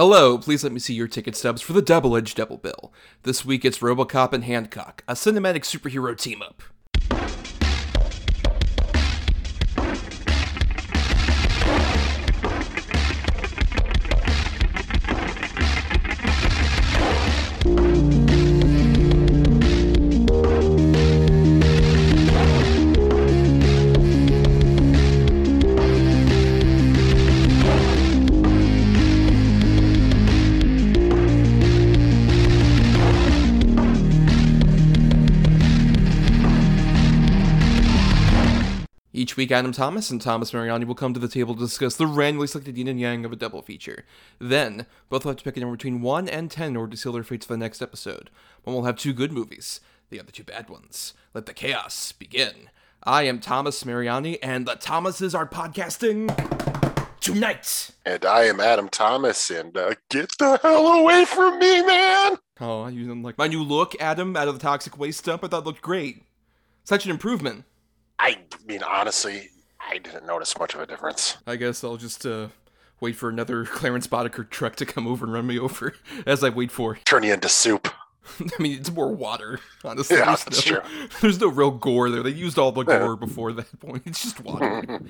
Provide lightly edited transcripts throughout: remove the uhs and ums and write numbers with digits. Hello, please let me see your ticket stubs for the Double Edge Double Bill. This week it's RoboCop and Hancock, a cinematic superhero team-up. Each week, Adam Thomas and Thomas Mariani will come to the table to discuss the randomly selected yin and yang of a double feature. Then, both will have to pick a number between 1 and 10 in order to seal their fates for the next episode. One will have two good movies, the other two bad ones. Let the chaos begin. I am Thomas Mariani, and the Thomases are podcasting tonight! And I am Adam Thomas, and get the hell away from me, man! Oh, I used like my new look, Adam, out of the toxic waste dump. I thought it looked great. Such an improvement. I mean, honestly, I didn't notice much of a difference. I guess I'll just wait for another Clarence Boddicker truck to come over and run me over as I wait for... Turn you into soup. I mean, it's more water, honestly. Yeah, that's true. There's no real gore there. They used all the gore before that point. It's just water.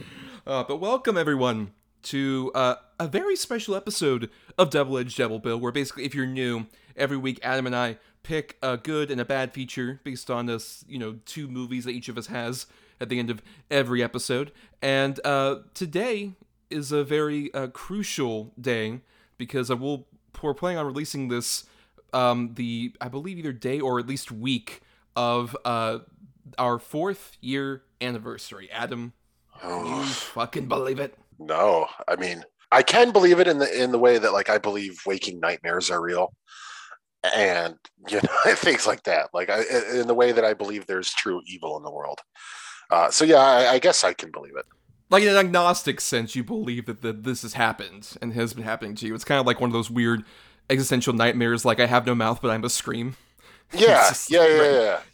But welcome, everyone, to a very special episode of Double Edge Double Bill, where basically, if you're new, every week Adam and I pick a good and a bad feature based on us, two movies that each of us has at the end of every episode. And today is a very crucial day because we're planning on releasing this I believe either day or at least week of our 4th year anniversary. Adam, can you fucking believe it? No, I mean, I can believe it in the way that I believe waking nightmares are real. And, things like that. In the way that I believe there's true evil in the world. I guess I can believe it. Like, in an agnostic sense, you believe that this has happened and has been happening to you. It's kind of like one of those weird existential nightmares, like, I have no mouth, but I must scream. Yeah, just, yeah.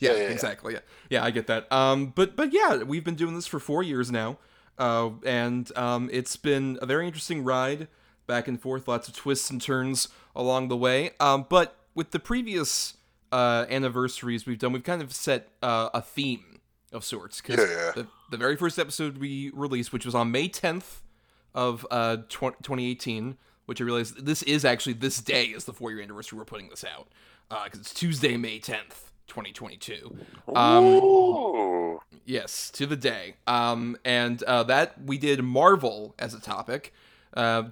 Exactly, yeah. Yeah, I get that. But yeah, we've been doing this for 4 years now. And it's been a very interesting ride, back and forth, lots of twists and turns along the way. But with the previous anniversaries we've done, we've kind of set a theme of sorts, because the very first episode we released, which was on May 10th of 2018, which I realized this is actually, this day is the 4-year anniversary we're putting this out, because it's Tuesday, May 10th, 2022. Yes, to the day. And that we did Marvel as a topic.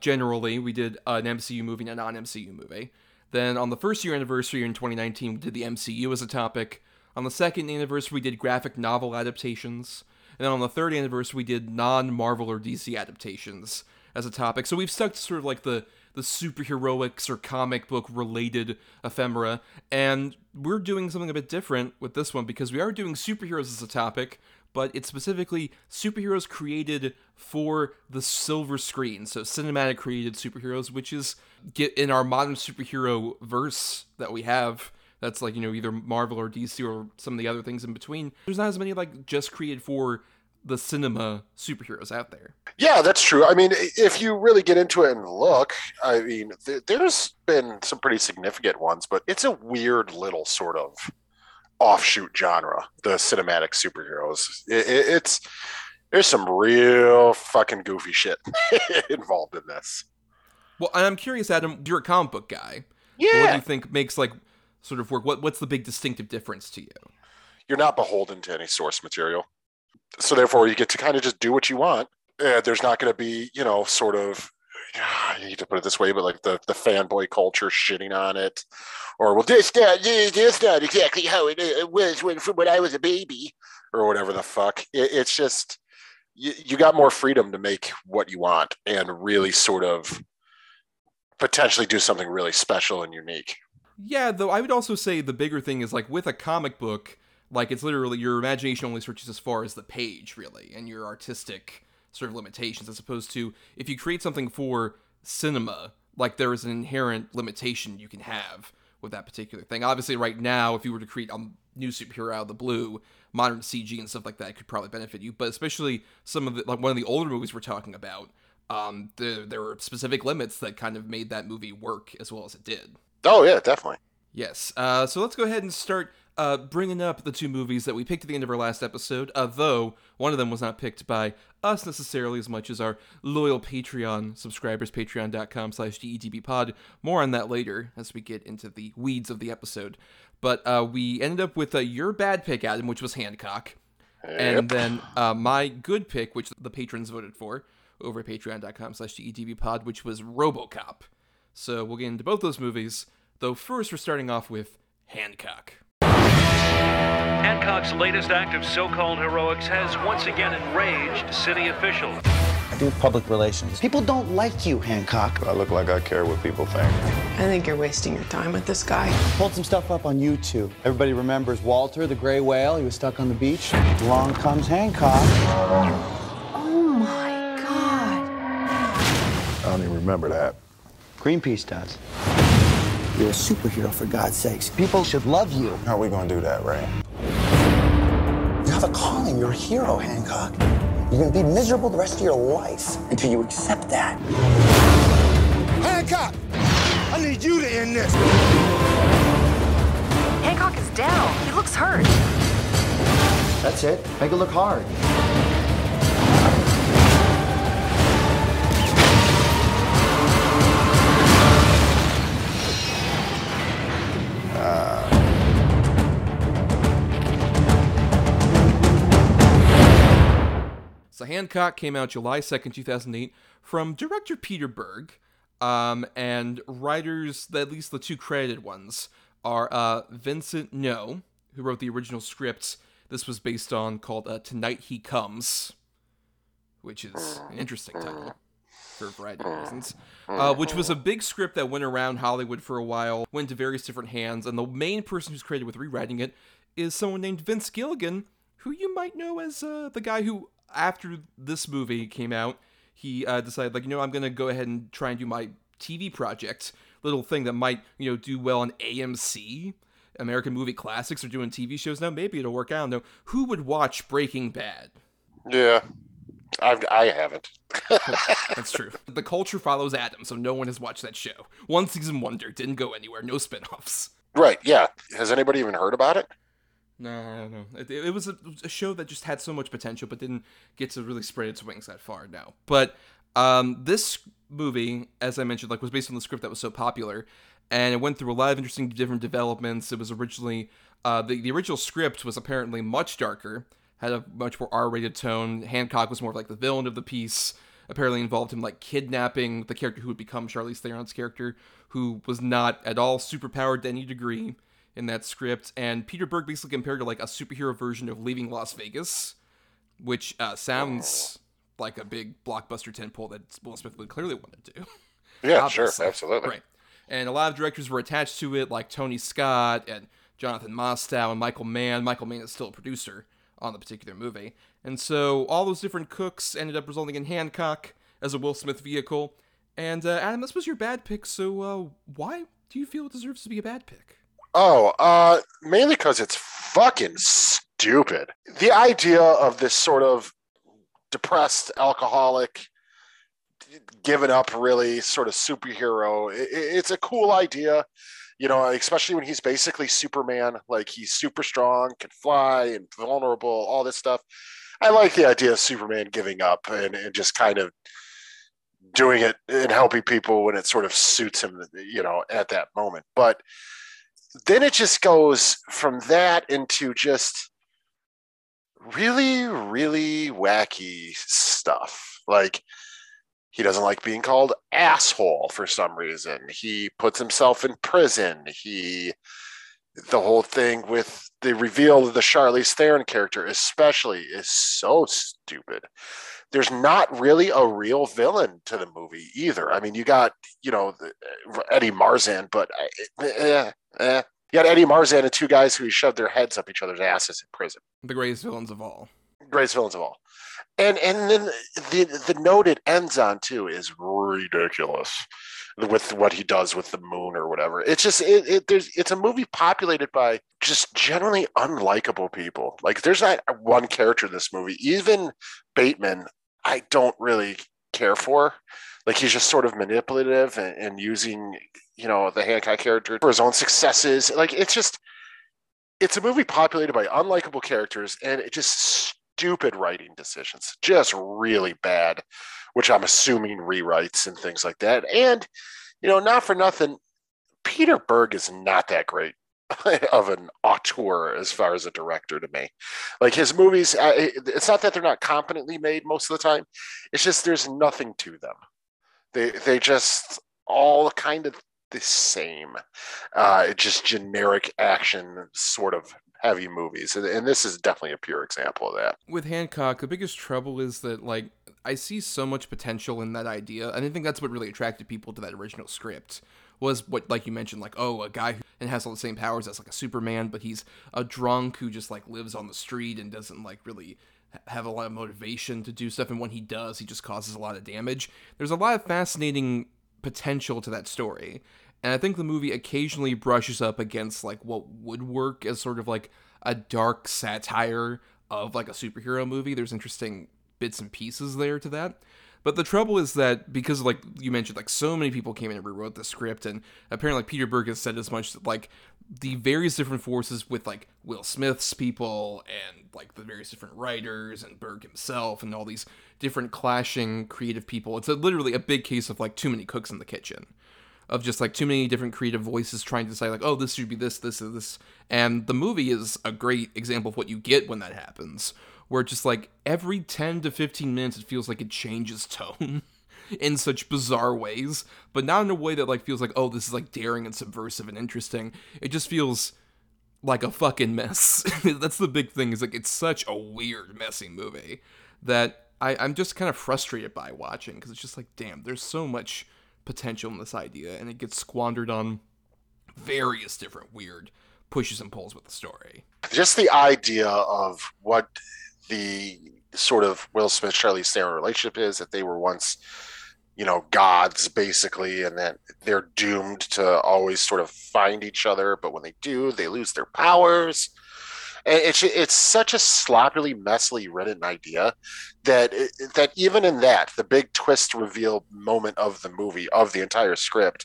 Generally, we did an MCU movie and a non-MCU movie. Then on the 1st year anniversary in 2019, we did the MCU as a topic. On the 2nd anniversary, we did graphic novel adaptations. And then on the 3rd anniversary, we did non-Marvel or DC adaptations as a topic. So we've stuck to sort of like the superheroics or comic book-related ephemera. And we're doing something a bit different with this one because we are doing superheroes as a topic, but it's specifically superheroes created for the silver screen. So cinematic-created superheroes, which is in our modern superhero verse that we have. That's like, either Marvel or DC or some of the other things in between. There's not as many just created for the cinema superheroes out there. Yeah, that's true. I mean, if you really get into it and look, I mean, there's been some pretty significant ones, but it's a weird little sort of offshoot genre, the cinematic superheroes. There's some real fucking goofy shit involved in this. Well, and I'm curious, Adam, you're a comic book guy. Yeah. What do you think makes sort of work? What's the big distinctive difference to you? You're not beholden to any source material. So therefore you get to kind of just do what you want. There's not going to be, sort of, I hate to put it this way, but the fanboy culture shitting on it. Or, well, this not exactly how it was when I was a baby. Or whatever the fuck. It's just, you got more freedom to make what you want and really sort of potentially do something really special and unique. Yeah, though I would also say the bigger thing is with a comic book, it's literally your imagination only searches as far as the page, really, and your artistic sort of limitations, as opposed to if you create something for cinema, there is an inherent limitation you can have with that particular thing. Obviously, right now, if you were to create a new superhero out of the blue, modern CG and stuff like that could probably benefit you, but especially some of the, one of the older movies we're talking about, there were specific limits that kind of made that movie work as well as it did. Oh, yeah, definitely. Yes. So let's go ahead and start bringing up the two movies that we picked at the end of our last episode, though one of them was not picked by us necessarily as much as our loyal Patreon subscribers, patreon.com/DEDBpod. More on that later as we get into the weeds of the episode. But we ended up with your bad pick, Adam, which was Hancock. Yep. And then my good pick, which the patrons voted for over at patreon.com/DEDBpod, which was RoboCop. So we'll get into both those movies, though first we're starting off with Hancock. Hancock's latest act of so-called heroics has once again enraged city officials. I do public relations. People don't like you, Hancock. I look like I care what people think. I think you're wasting your time with this guy. Pulled some stuff up on YouTube. Everybody remembers Walter, the gray whale. He was stuck on the beach. Along comes Hancock. Oh, my God. I don't even remember that. Greenpeace does. You're a superhero, for God's sakes. People should love you. How are we going to do that, Ray? You have a calling. You're a hero, Hancock. You're going to be miserable the rest of your life until you accept that. Hancock, I need you to end this. Hancock is down. He looks hurt. That's it. Make it look hard. So Hancock came out July 2nd, 2008 from director Peter Berg, and writers, at least the two credited ones, are Vincent Ngo, who wrote the original script this was based on, called Tonight He Comes, which is an interesting title for a variety of reasons, which was a big script that went around Hollywood for a while, went to various different hands, and the main person who's credited with rewriting it is someone named Vince Gilligan, who you might know as the guy who, after this movie came out, he decided, like, you know, I'm going to go ahead and try and do my TV project, little thing that might, you know, do well on AMC. American Movie Classics are doing TV shows now. Maybe it'll work out. No, who would watch Breaking Bad? Yeah, I haven't. That's true. The culture follows Adam, so no one has watched that show. One season wonder, didn't go anywhere. No spinoffs. Right, yeah. Has anybody even heard about it? No, I don't know. It was a show that just had so much potential, but didn't get to really spread its wings that far now. But this movie, as I mentioned, like, was based on the script that was so popular, and it went through a lot of interesting different developments. It was originally, the original script was apparently much darker, had a much more R-rated tone. Hancock was more of like the villain of the piece, apparently involved him like kidnapping the character who would become Charlize Theron's character, who was not at all superpowered to any degree in that script, and Peter Berg basically compared to, like, a superhero version of Leaving Las Vegas, which sounds like a big blockbuster tentpole that Will Smith would clearly want to do. Yeah, sure, absolutely. Right. And a lot of directors were attached to it, like Tony Scott and Jonathan Mostow and Michael Mann. Michael Mann is still a producer on the particular movie. And so all those different cooks ended up resulting in Hancock as a Will Smith vehicle. And, Adam, this was your bad pick, so why do you feel it deserves to be a bad pick? Oh, mainly because it's fucking stupid. The idea of this sort of depressed, alcoholic, given up really sort of superhero, it's a cool idea, you know, especially when he's basically Superman, like he's super strong, can fly and vulnerable, all this stuff. I like the idea of Superman giving up and just kind of doing it and helping people when it sort of suits him, you know, at that moment. But then it just goes from that into just really, really wacky stuff. Like, he doesn't like being called asshole for some reason. He puts himself in prison. The whole thing with the reveal of the Charlize Theron character especially is so stupid. There's not really a real villain to the movie either. I mean, you got, you know, Eddie Marsan, but you got Eddie Marsan and two guys who shoved their heads up each other's asses in prison. The greatest villains of all. And then the note it ends on too is ridiculous with what he does with the moon or whatever. It's just it's a movie populated by just generally unlikable people. Like, there's not one character in this movie. Even Bateman, I don't really care for. Like, he's just sort of manipulative and using, you know, the Hancock character for his own successes. Like, it's just, it's a movie populated by unlikable characters and it just stupid writing decisions, just really bad, which I'm assuming rewrites and things like that. And, you know, not for nothing, Peter Berg is not that great of an auteur as far as a director to me. Like, his movies, it's not that they're not competently made most of the time. It's just there's nothing to them. They just all kind of the same, just generic action sort of heavy movies. And this is definitely a pure example of that. With Hancock, the biggest trouble is that, like, I see so much potential in that idea. And I think that's what really attracted people to that original script. Was what, like you mentioned, like, oh, a guy who has all the same powers as, like, a Superman, but he's a drunk who just, like, lives on the street and doesn't, like, really have a lot of motivation to do stuff, and when he does, he just causes a lot of damage. There's a lot of fascinating potential to that story, and I think the movie occasionally brushes up against, like, what would work as sort of, like, a dark satire of, like, a superhero movie. There's interesting bits and pieces there to that. But the trouble is that because, like you mentioned, like, so many people came in and rewrote the script, and apparently, like, Peter Berg has said as much that, like, the various different forces with, like, Will Smith's people and, like, the various different writers and Berg himself and all these different clashing creative people, it's literally a big case of, like, too many cooks in the kitchen, of just, like, too many different creative voices trying to decide, like, oh, this should be this, this, and this. And the movie is a great example of what you get when that happens, where just, like, every 10 to 15 minutes, it feels like it changes tone in such bizarre ways, but not in a way that, like, feels like, oh, this is, like, daring and subversive and interesting. It just feels like a fucking mess. That's the big thing, is, like, it's such a weird, messy movie that I'm just kind of frustrated by watching, because it's just like, damn, there's so much potential in this idea, and it gets squandered on various different weird pushes and pulls with the story. Just the idea of what the sort of Will Smith, Charlize Theron relationship is, that they were once, you know, gods basically, and that they're doomed to always sort of find each other. But when they do, they lose their powers. And it's such a sloppily, messily written idea that even in that, the big twist reveal moment of the movie, of the entire script,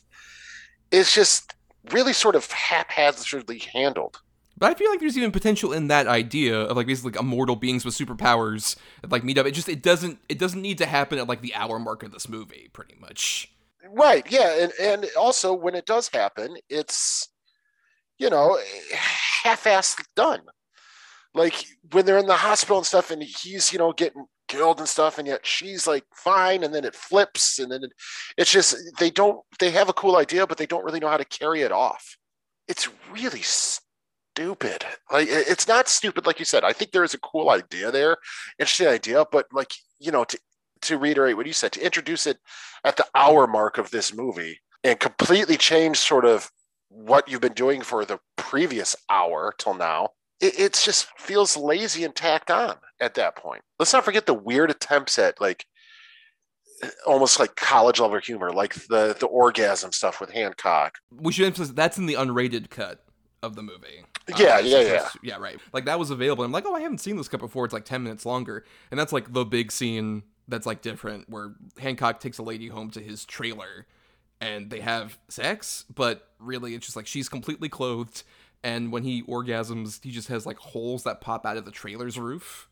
is just really sort of haphazardly handled. But I feel like there's even potential in that idea of, like, basically, like, immortal beings with superpowers that, like, meet up. It doesn't need to happen at, like, the hour mark of this movie, pretty much. Right, yeah, and also when it does happen, it's, you know, half-assed done. Like, when they're in the hospital and stuff, and he's, you know, getting killed and stuff, and yet she's, like, fine, and then it flips, and then it's just, they have a cool idea, but they don't really know how to carry it off. It's really stupid. Like, it's not stupid, like you said. I think there is a cool idea there, interesting idea, but, like, you know, to reiterate what you said, to introduce it at the hour mark of this movie and completely change sort of what you've been doing for the previous hour till now, it just feels lazy and tacked on at that point. Let's not forget the weird attempts at, like, almost like college level humor, like the orgasm stuff with Hancock. We should emphasize that's in the unrated cut of the movie. Yeah, right. Like, that was available. I'm like, oh, I haven't seen this cut before. It's like 10 minutes longer. And that's, like, the big scene that's, like, different, where Hancock takes a lady home to his trailer and they have sex, but really it's just, like, she's completely clothed, and when he orgasms, he just has, like, holes that pop out of the trailer's roof.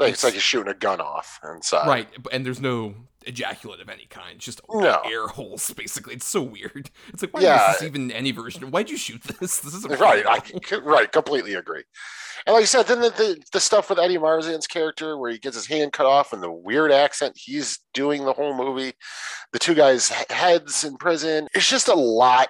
Like, it's like he's shooting a gun off inside. Right, and there's no ejaculate of any kind. It's just air holes, basically. It's so weird. It's like, why is this even any version? Why'd you shoot this? This isn't right. Right, completely agree. And like I said, then the stuff with Eddie Marsan's character, where he gets his hand cut off, and the weird accent he's doing the whole movie, the two guys' heads in prison. It's just a lot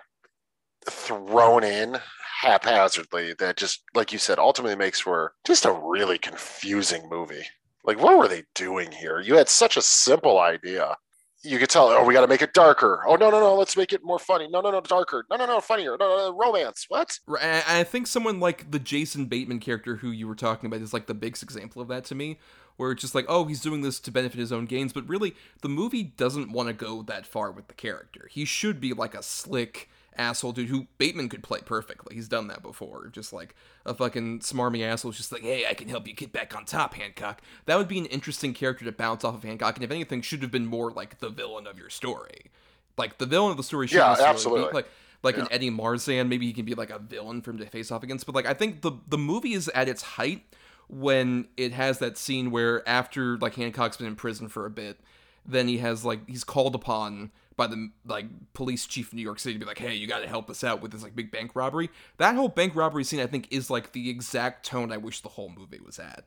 thrown in haphazardly that just, like you said, ultimately makes for just a really confusing movie. Like, what were they doing here? You had such a simple idea. You could tell, oh, we got to make it darker. Oh, no, let's make it more funny. No, darker. No, funnier. No, romance. What? And I think someone like the Jason Bateman character who you were talking about is, like, the biggest example of that to me, where it's just like, oh, he's doing this to benefit his own gains, but really, the movie doesn't want to go that far with the character. He should be, like, a slick asshole dude who Bateman could play perfectly. He's done that before. Just like a fucking smarmy asshole who's just like, hey, I can help you get back on top, Hancock. That would be an interesting character to bounce off of Hancock, and if anything, should have been more like the villain of your story. Like the villain of the story should necessarily be like an Eddie Marsan. Maybe he can be like a villain for him to face off against. But like I think the movie is at its height when it has that scene where after like Hancock's been in prison for a bit, then he has like he's called upon by the like police chief of New York City to be like, hey, you got to help us out with this like big bank robbery. That whole bank robbery scene I think is like the exact tone I wish the whole movie was at,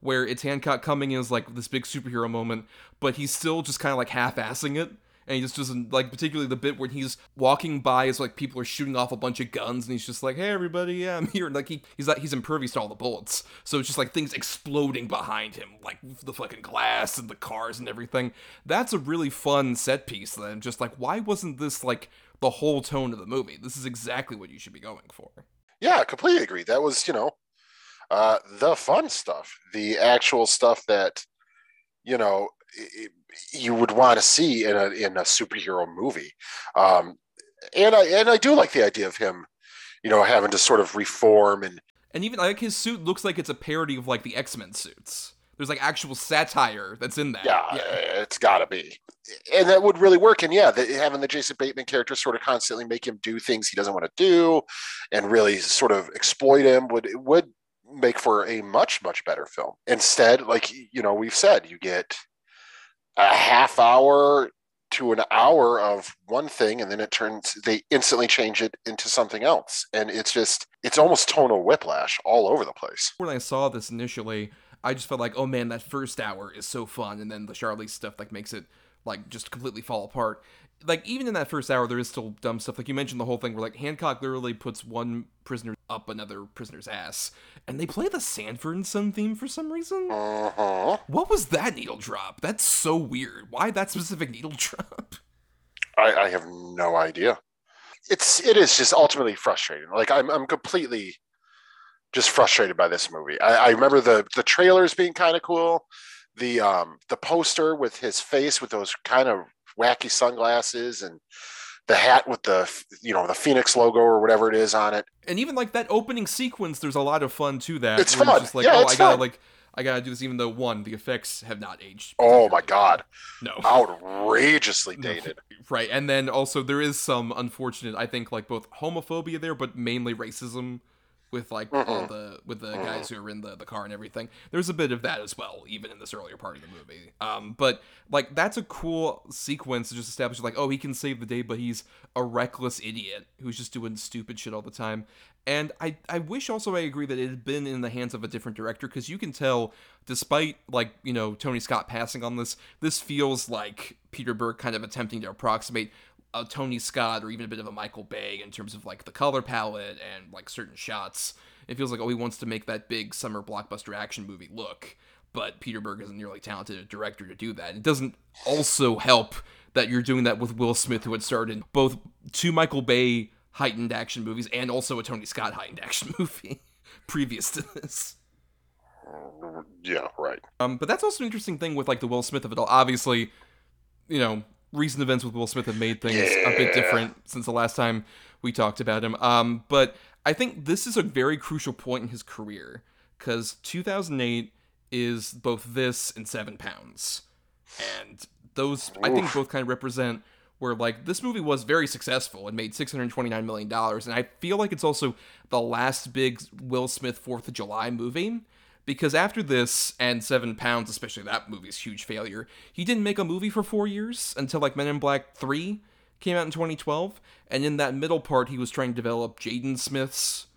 where it's Hancock coming in as like this big superhero moment, but he's still just kind of like half-assing it. And he just doesn't, like, particularly the bit when he's walking by as, like, people are shooting off a bunch of guns, and he's just like, hey, everybody, yeah, I'm here. And, like, he's impervious to all the bullets. So it's just, like, things exploding behind him, like, the fucking glass and the cars and everything. That's a really fun set piece, then. Just, like, why wasn't this, like, the whole tone of the movie? This is exactly what you should be going for. Yeah, I completely agree. That was, you know, the fun stuff. The actual stuff that, you know... you would want to see in a superhero movie. And I do like the idea of him, you know, having to sort of reform and even like his suit looks like it's a parody of like the X-Men suits. There's like actual satire that's in that. Yeah, it's gotta be. And that would really work. And yeah, having the Jason Bateman character sort of constantly make him do things he doesn't want to do and really sort of exploit him would make for a much, much better film. Instead, like, you know, we've said, you get a half hour to an hour of one thing, and then they instantly change it into something else. And it's almost tonal whiplash all over the place. When I saw this initially, I just felt like, oh man, that first hour is so fun. And then the Charlize stuff like makes it like just completely fall apart. Like even in that first hour, there is still dumb stuff. Like you mentioned the whole thing where like Hancock literally puts one prisoner up another prisoner's ass, and they play the Sanford and Son theme for some reason. Uh-huh. What was that needle drop? That's so weird. Why that specific needle drop? I have no idea. It is just ultimately frustrating. Like I'm completely just frustrated by this movie. I remember the trailers being kind of cool. The poster with his face with those kind of wacky sunglasses and the hat with the, you know, the Phoenix logo or whatever it is on it. And even like that opening sequence, there's a lot of fun to that. It's fun. It's just like, I gotta do this, even though the effects have not aged. Oh my God. No. Outrageously dated. Right. And then also there is some unfortunate, I think like both homophobia there, but mainly racism with like all the guys who are in the car and everything. There's a bit of that as well, even in this earlier part of the movie. But like that's a cool sequence to just establish like, oh, he can save the day, but he's a reckless idiot who's just doing stupid shit all the time. And I wish also I agree that it had been in the hands of a different director, because you can tell, despite like, you know, Tony Scott passing on this feels like Peter Berg kind of attempting to approximate a Tony Scott or even a bit of a Michael Bay in terms of like the color palette and like certain shots. It feels like, oh, he wants to make that big summer blockbuster action movie look, but Peter Berg isn't nearly talented a director to do that. It doesn't also help that you're doing that with Will Smith, who had starred in both two Michael Bay heightened action movies and also a Tony Scott heightened action movie previous to this. Yeah, right. But that's also an interesting thing with like the Will Smith of it all. Obviously, you know, recent events with Will Smith have made things a bit different since the last time we talked about him. But I think this is a very crucial point in his career, because 2008 is both this and 7 Pounds. And those, I think, both kind of represent where, like, this movie was very successful and made $629 million. And I feel like it's also the last big Will Smith 4th of July movie. Because after this, and 7 Pounds, especially that movie's huge failure, he didn't make a movie for 4 years until, like, Men in Black 3 came out in 2012. And in that middle part, he was trying to develop Jaden Smith's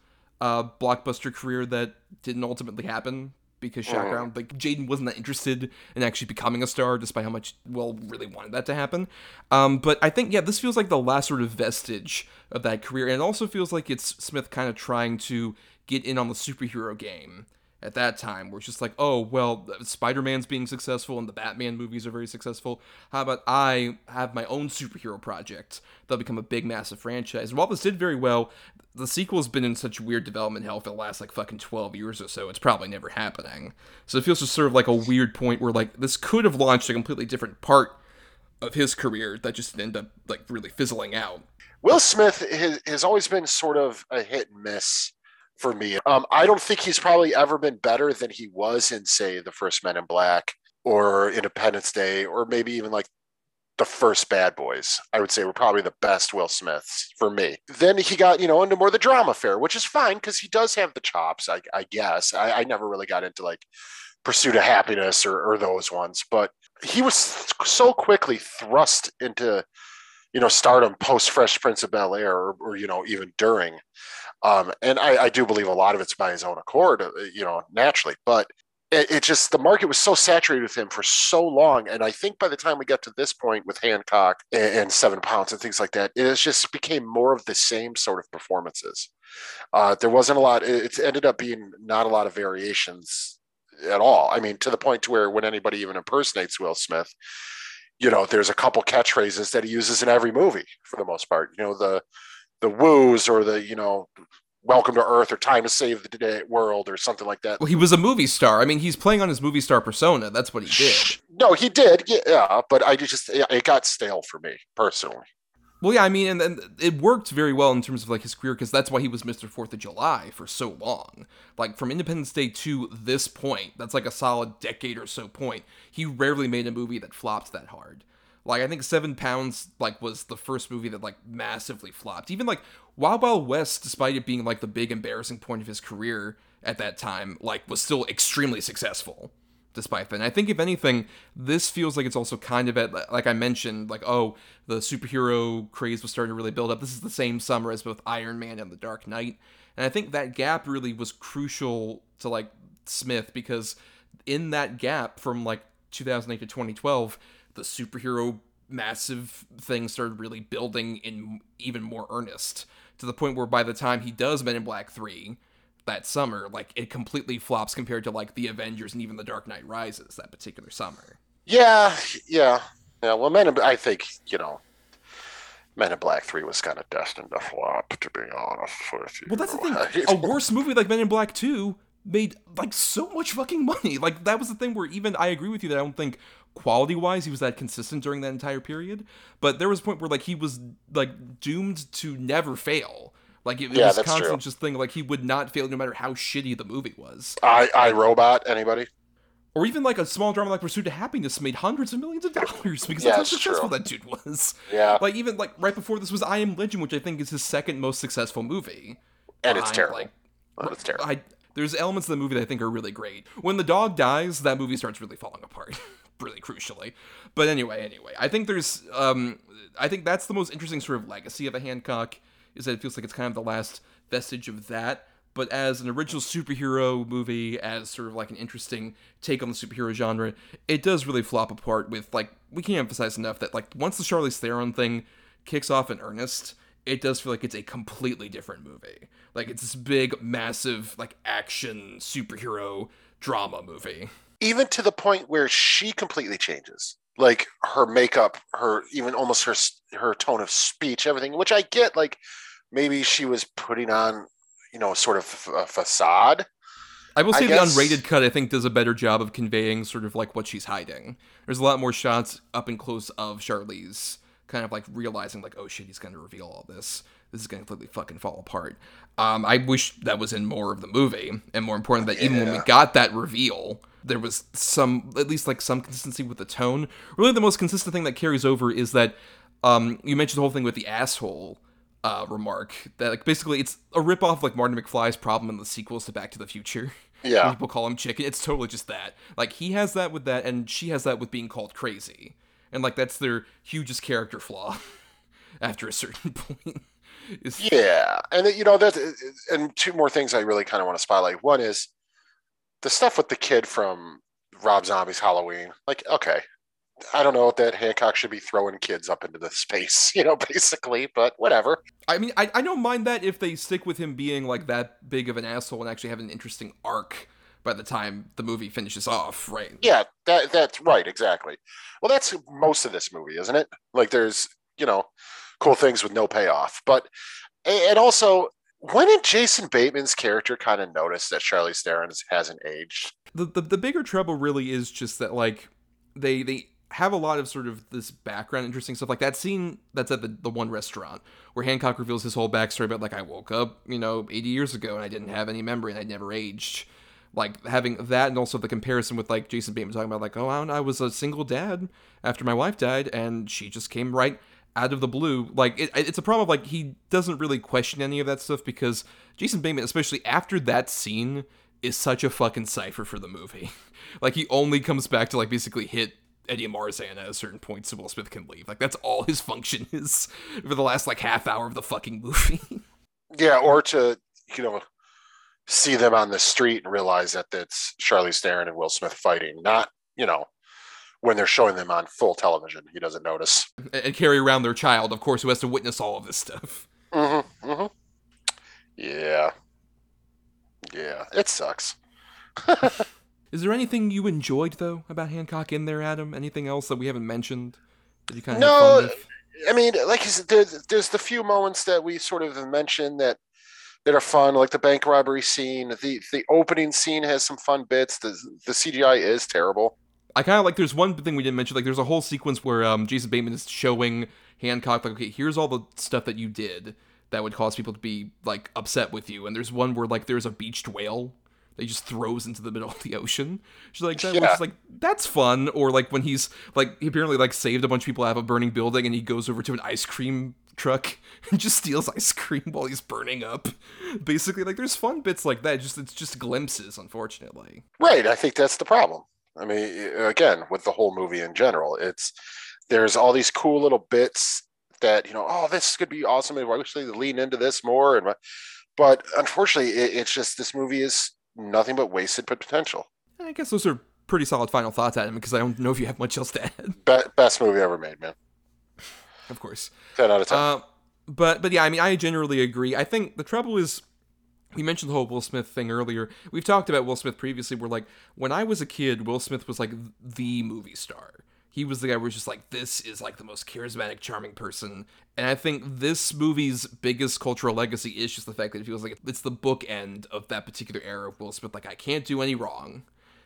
blockbuster career that didn't ultimately happen because Shotgun, like, Jaden wasn't that interested in actually becoming a star, despite how much Will really wanted that to happen. But I think, yeah, this feels like the last sort of vestige of that career. And it also feels like it's Smith kind of trying to get in on the superhero game at that time, where it's just like, oh, well, Spider-Man's being successful and the Batman movies are very successful. How about I have my own superhero project that'll become a big, massive franchise? And while this did very well, the sequel's been in such weird development hell for the last, like, fucking 12 years or so, it's probably never happening. So it feels just sort of like a weird point where, like, this could have launched a completely different part of his career that just ended up, like, really fizzling out. Will Smith has always been sort of a hit and miss for me. I don't think he's probably ever been better than he was in, say, the first Men in Black or Independence Day, or maybe even like the first Bad Boys. I would say were probably the best Will Smiths for me. Then he got, into more the drama fare, which is fine because he does have the chops, I guess. I never really got into like Pursuit of Happiness or those ones, but he was so quickly thrust into, stardom post Fresh Prince of Bel-Air or even during. And I do believe a lot of it's by his own accord, naturally, but it just, the market was so saturated with him for so long. And I think by the time we got to this point with Hancock and 7 Pounds and things like that, it just became more of the same sort of performances. There wasn't a lot, it ended up being not a lot of variations at all. I mean, to the point to where when anybody even impersonates Will Smith, there's a couple catchphrases that he uses in every movie for the most part, the woos or the, welcome to Earth or time to save the day world or something like that. Well, he was a movie star. I mean, he's playing on his movie star persona. That's what he did. No, he did. Yeah. But it got stale for me personally. Well, yeah, I mean, and then it worked very well in terms of like his career, because that's why he was Mr. 4th of July for so long. Like from Independence Day to this point, that's like a solid decade or so point. He rarely made a movie that flopped that hard. Like I think 7 Pounds like was the first movie that like massively flopped. Even like Wild Wild West, despite it being like the big embarrassing point of his career at that time, like was still extremely successful. Despite that, and I think if anything, this feels like it's also kind of at, like I mentioned, like, oh, the superhero craze was starting to really build up. This is the same summer as both Iron Man and The Dark Knight. And I think that gap really was crucial to like Smith, because in that gap from like 2008 to 2012, the superhero massive thing started really building in even more earnest, to the point where by the time he does Men in Black 3, that summer, like it completely flops compared to like The Avengers and even The Dark Knight Rises that particular summer. Yeah. Well, Men in Black 3 was kind of destined to flop, to be honest with you. Well, that's the thing. A worse movie like Men in Black 2 made like so much fucking money. Like that was the thing where even I agree with you that I don't think quality-wise he was that consistent during that entire period. But there was a point where like he was like doomed to never fail. Like, it was constant true. Just thing, like, he would not fail no matter how shitty the movie was. I, Robot, anybody? Or even, like, a small drama like Pursuit of Happiness made hundreds of millions of dollars, because that's how successful that dude was. Yeah. Like, even, like, right before this was I Am Legend, which I think is his second most successful movie. And it's terrible. It's terrible. There's elements of the movie that I think are really great. When the dog dies, that movie starts really falling apart. Really crucially. But anyway, I think there's, I think that's the most interesting sort of legacy of a Hancock, is that it feels like it's kind of the last vestige of that, but as an original superhero movie, as sort of like an interesting take on the superhero genre, it does really flop apart with, like, we can't emphasize enough that, like, once the Charlize Theron thing kicks off in earnest, it does feel like it's a completely different movie. Like, it's this big, massive, like, action superhero drama movie. Even to the point where she completely changes. Like, her makeup, her, even almost her tone of speech, everything, which I get, like, maybe she was putting on, sort of a facade. I will say the unrated cut, I think, does a better job of conveying sort of like what she's hiding. There's a lot more shots up and close of Charlize kind of like realizing like, oh shit, he's going to reveal all this. This is going to completely fucking fall apart. I wish that was in more of the movie. And more important, that even when we got that reveal, there was some, at least like some consistency with the tone. Really the most consistent thing that carries over is that you mentioned the whole thing with the asshole remark, that like basically it's a ripoff of like Marty McFly's problem in the sequels to Back to the Future. Yeah. People call him chicken. It's totally just that. Like he has that with that, and she has that with being called crazy. And like that's their hugest character flaw after a certain point. Yeah. And and two more things I really kind of want to spotlight. One is the stuff with the kid from Rob Zombie's Halloween. Like, okay. I don't know that Hancock should be throwing kids up into the space, basically, but whatever. I mean, I don't mind that if they stick with him being like that big of an asshole and actually have an interesting arc by the time the movie finishes off, right? Yeah, that's right, exactly. Well, that's most of this movie, isn't it? Like there's, cool things with no payoff. But, and also, when did Jason Bateman's character kind of notice that Charlize Theron hasn't aged? The bigger trouble really is just that, like, they have a lot of sort of this background, interesting stuff. Like that scene that's at the one restaurant where Hancock reveals his whole backstory about, like, I woke up, 80 years ago and I didn't have any memory and I never aged. Like, having that and also the comparison with, like, Jason Bateman talking about, like, oh, I was a single dad after my wife died and she just came right out of the blue. Like, it's a problem of, like, he doesn't really question any of that stuff because Jason Bateman, especially after that scene, is such a fucking cipher for the movie. Like, he only comes back to, like, basically hit Eddie Marsan at a certain point so Will Smith can leave. Like, that's all his function is for the last, like, half hour of the fucking movie. Yeah, or to, see them on the street and realize that it's Charlize Theron and Will Smith fighting. Not, when they're showing them on full television, he doesn't notice. And carry around their child, of course, who has to witness all of this stuff. Mm-hmm, mm-hmm. Yeah. Yeah, it sucks. Is there anything you enjoyed, though, about Hancock in there, Adam? Anything else that we haven't mentioned that you kind of had fun with? I mean, like you said, there's the few moments that we sort of mentioned that are fun, like the bank robbery scene. The opening scene has some fun bits. The CGI is terrible. I kind of like, there's one thing we didn't mention. Like, there's a whole sequence where Jason Bateman is showing Hancock, like, okay, here's all the stuff that you did that would cause people to be, like, upset with you. And there's one where, like, there's a beached whale that he just throws into the middle of the ocean. She's like, that's fun. Or, like, when he's, like, he apparently, like, saved a bunch of people out of a burning building and he goes over to an ice cream truck and just steals ice cream while he's burning up. Basically, like, there's fun bits like that. It's just glimpses, unfortunately. Right. I think that's the problem. I mean, again, with the whole movie in general, there's all these cool little bits that, this could be awesome. I wish they would lean into this more. But unfortunately, it's just, this movie is nothing but wasted potential. I guess those are pretty solid final thoughts, Adam, because I don't know if you have much else to add. Best movie ever made, man. Of course. 10 out of 10. But yeah, I mean, I generally agree. I think the trouble is, we mentioned the whole Will Smith thing earlier. We've talked about Will Smith previously. We're like, when I was a kid, Will Smith was like the movie star. He was the guy who was just like, this is like the most charismatic, charming person. And I think this movie's biggest cultural legacy is just the fact that it feels like it's the bookend of that particular era of Will Smith. Like, I can't do any wrong.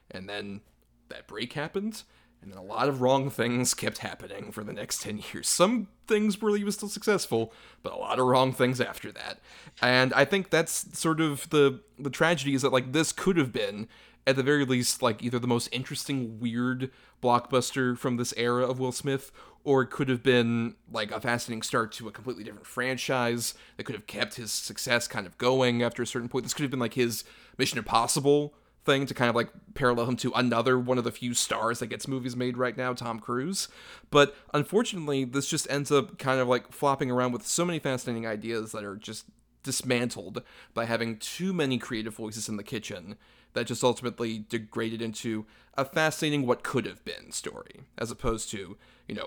And then that break happened. And then a lot of wrong things kept happening for the next 10 years. Some things where he was still successful, but a lot of wrong things after that. And I think that's sort of the tragedy, is that, like, this could have been, at the very least, like, either the most interesting, weird blockbuster from this era of Will Smith, or it could have been, like, a fascinating start to a completely different franchise that could have kept his success kind of going after a certain point. This could have been, like, his Mission Impossible thing to kind of, like, parallel him to another one of the few stars that gets movies made right now, Tom Cruise. But unfortunately, this just ends up kind of, like, flopping around with so many fascinating ideas that are just dismantled by having too many creative voices in the kitchen that just ultimately degraded into a fascinating what could have been story, as opposed to,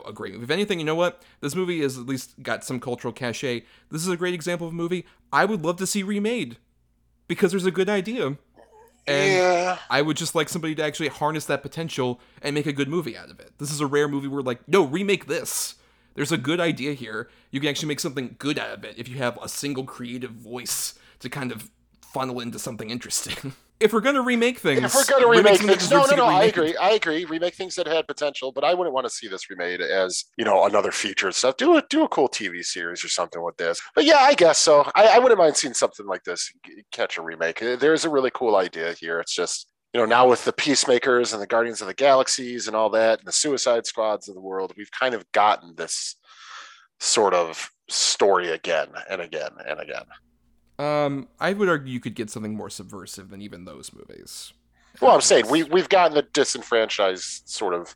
a great movie. If anything, you know what? This movie has at least got some cultural cachet. This is a great example of a movie I would love to see remade because there's a good idea. And yeah. I would just like somebody to actually harness that potential and make a good movie out of it. This is a rare movie where, like, no, remake this. There's a good idea here. You can actually make something good out of it if you have a single creative voice to kind of funnel into something interesting. If we're going to remake things, no, I agree. Remake things that had potential, but I wouldn't want to see this remade as, another feature and stuff. Do a cool TV series or something with this. But yeah, I guess so. I wouldn't mind seeing something like this catch a remake. There's a really cool idea here. It's just, now with the Peacemakers and the Guardians of the Galaxies and all that, and the Suicide Squads of the world, we've kind of gotten this sort of story again and again and again. I would argue you could get something more subversive than even those movies. Well, I'm saying we've gotten the disenfranchised sort of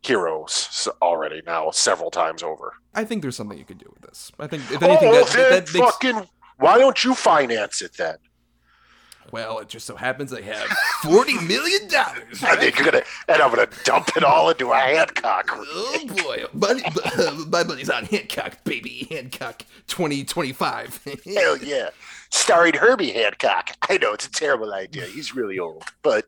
heroes already now several times over. I think there's something you could do with this. I think if anything, why don't you finance it then? Well, it just so happens I have $40 million. Right? I think I'm gonna dump it all into a Hancock. Oh boy, my money's on Hancock, baby. Hancock 2025. Hell yeah, starring Herbie Hancock. I know it's a terrible idea. He's really old, but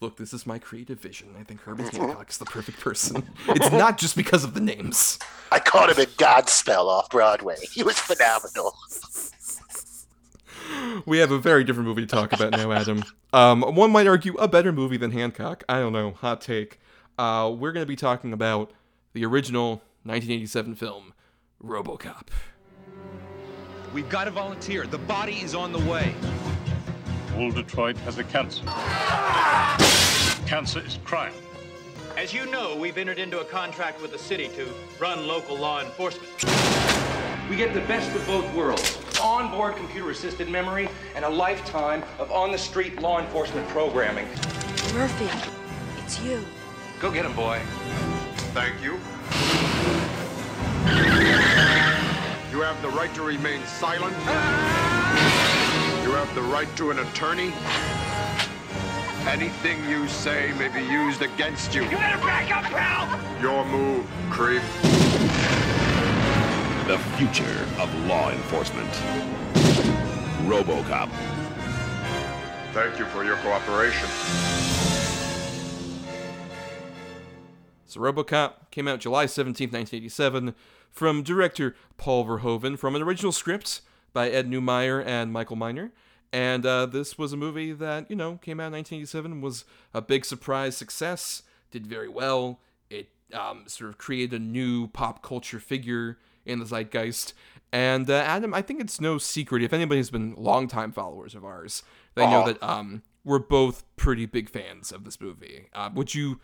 look, this is my creative vision. I think Herbie Hancock is the perfect person. It's not just because of the names. I caught him in Godspell off Broadway. He was phenomenal. We have a very different movie to talk about now, Adam. One might argue a better movie than Hancock. I don't know. Hot take. We're going to be talking about the original 1987 film, RoboCop. We've got to volunteer. The body is on the way. All Detroit has a cancer. Cancer is crime. As you know, we've entered into a contract with the city to run local law enforcement. We get the best of both worlds. Onboard computer-assisted memory and a lifetime of on-the-street law enforcement programming. Murphy, it's you. Go get him, boy. Thank you. You have the right to remain silent. You have the right to an attorney. Anything you say may be used against you. You better back up, pal! Your move, creep. The future of law enforcement. RoboCop. Thank you for your cooperation. So RoboCop came out July 17, 1987, from director Paul Verhoeven, from an original script by Ed Neumeier and Michael Mann. And this was a movie that, you know, came out in 1987, was a big surprise success, did very well. It sort of created a new pop culture figure in the zeitgeist. And Adam, I think it's no secret, if anybody's been longtime followers of ours, they know that we're both pretty big fans of this movie. Would you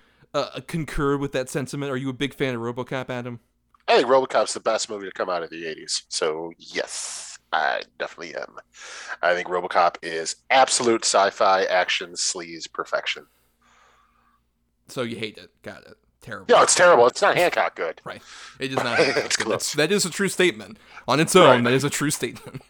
concur with that sentiment? Are you a big fan of RoboCop, Adam? I think RoboCop's the best movie to come out of the 80s, so yes, I definitely am. I think RoboCop is absolute sci-fi action sleaze perfection. So you hate it. Got it. Terrible. No, it's terrible. It's not Hancock good. Right. It is not Hancock. It's close. That is a true statement. On its own, right. That is a true statement.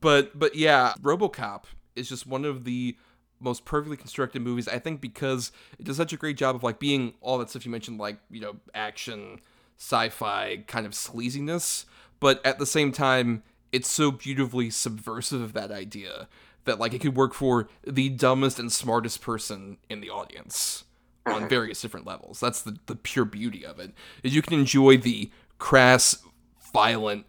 But yeah, RoboCop is just one of the most perfectly constructed movies, I think, because it does such a great job of like being all that stuff you mentioned, like, you know, action, sci-fi kind of sleaziness, but at the same time, it's so beautifully subversive of that idea that like it could work for the dumbest and smartest person in the audience. On various different levels. That's the pure beauty of it. Is you can enjoy the crass, violent,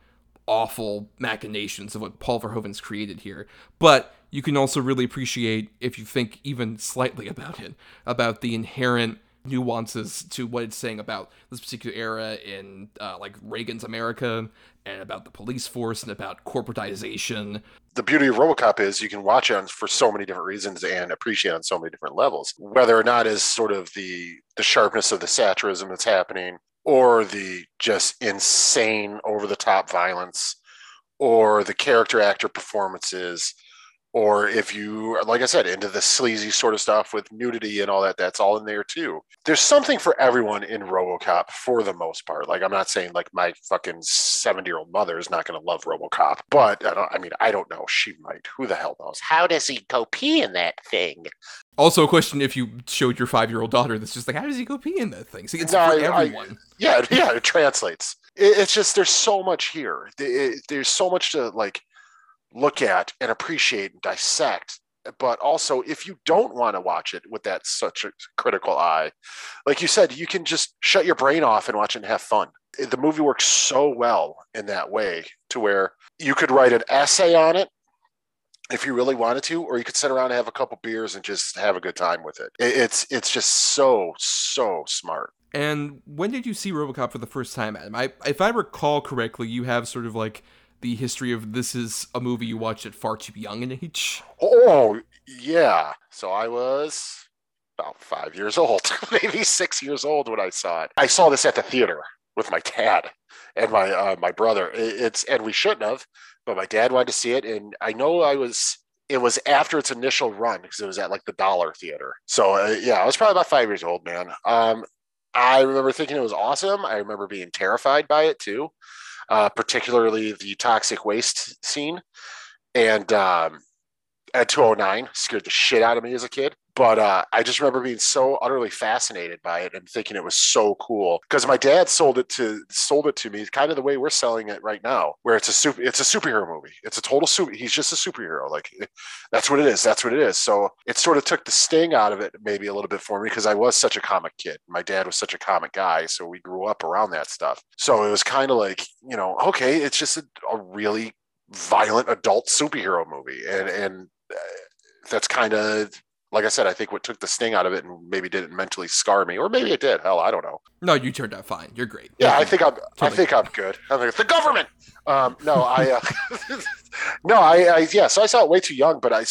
awful machinations of what Paul Verhoeven's created here. But you can also really appreciate, if you think even slightly about it, about the inherent nuances to what it's saying about this particular era in like Reagan's America, and about the police force, and about corporatization. The beauty of RoboCop is you can watch it on for so many different reasons and appreciate it on so many different levels, whether or not is sort of the sharpness of the satirism that's happening, or the just insane over-the-top violence, or the character actor performances, or if you, like I said, into the sleazy sort of stuff with nudity and all that, that's all in there too. There's something for everyone in RoboCop for the most part. Like, I'm not saying like my fucking 70-year-old mother is not going to love RoboCop, but I don't know. She might. Who the hell knows? How does he go pee in that thing? Also a question if you showed your 5-year-old daughter that's just like, how does he go pee in that thing? So it's for everyone. Yeah, it translates. It's just, there's so much here. There's so much to like look at and appreciate and dissect, but also if you don't want to watch it with that such a critical eye, like you said, you can just shut your brain off and watch it and have fun. The movie works so well in that way to where you could write an essay on it if you really wanted to, or you could sit around and have a couple beers and just have a good time with it. It's just so smart. And when did you see RoboCop for the first time, Adam? If I recall correctly, you have sort of like the history of this is a movie you watched at far too young an age. Oh, yeah. So I was about 5 years old, maybe 6 years old when I saw it. I saw this at the theater with my dad and my my brother. And we shouldn't have, but my dad wanted to see it. And I know it was after its initial run because it was at like the Dollar Theater. So yeah, I was probably about 5 years old, man. I remember thinking it was awesome. I remember being terrified by it too. Particularly the toxic waste scene, and at 209 scared the shit out of me as a kid. But I just remember being so utterly fascinated by it and thinking it was so cool because my dad sold it to me kind of the way we're selling it right now, where it's a superhero movie. It's a total super. He's just a superhero. Like that's what it is. That's what it is. So it sort of took the sting out of it maybe a little bit for me because I was such a comic kid. My dad was such a comic guy, so we grew up around that stuff. So it was kind of like, you know, okay, it's just a really violent adult superhero movie, and that's kind of like I said, I think what took the sting out of it and maybe didn't mentally scar me, or maybe it did. Hell, I don't know. No, you turned out fine. You're great. Yeah, I think I'm good. I think it's the government. So I saw it way too young, but I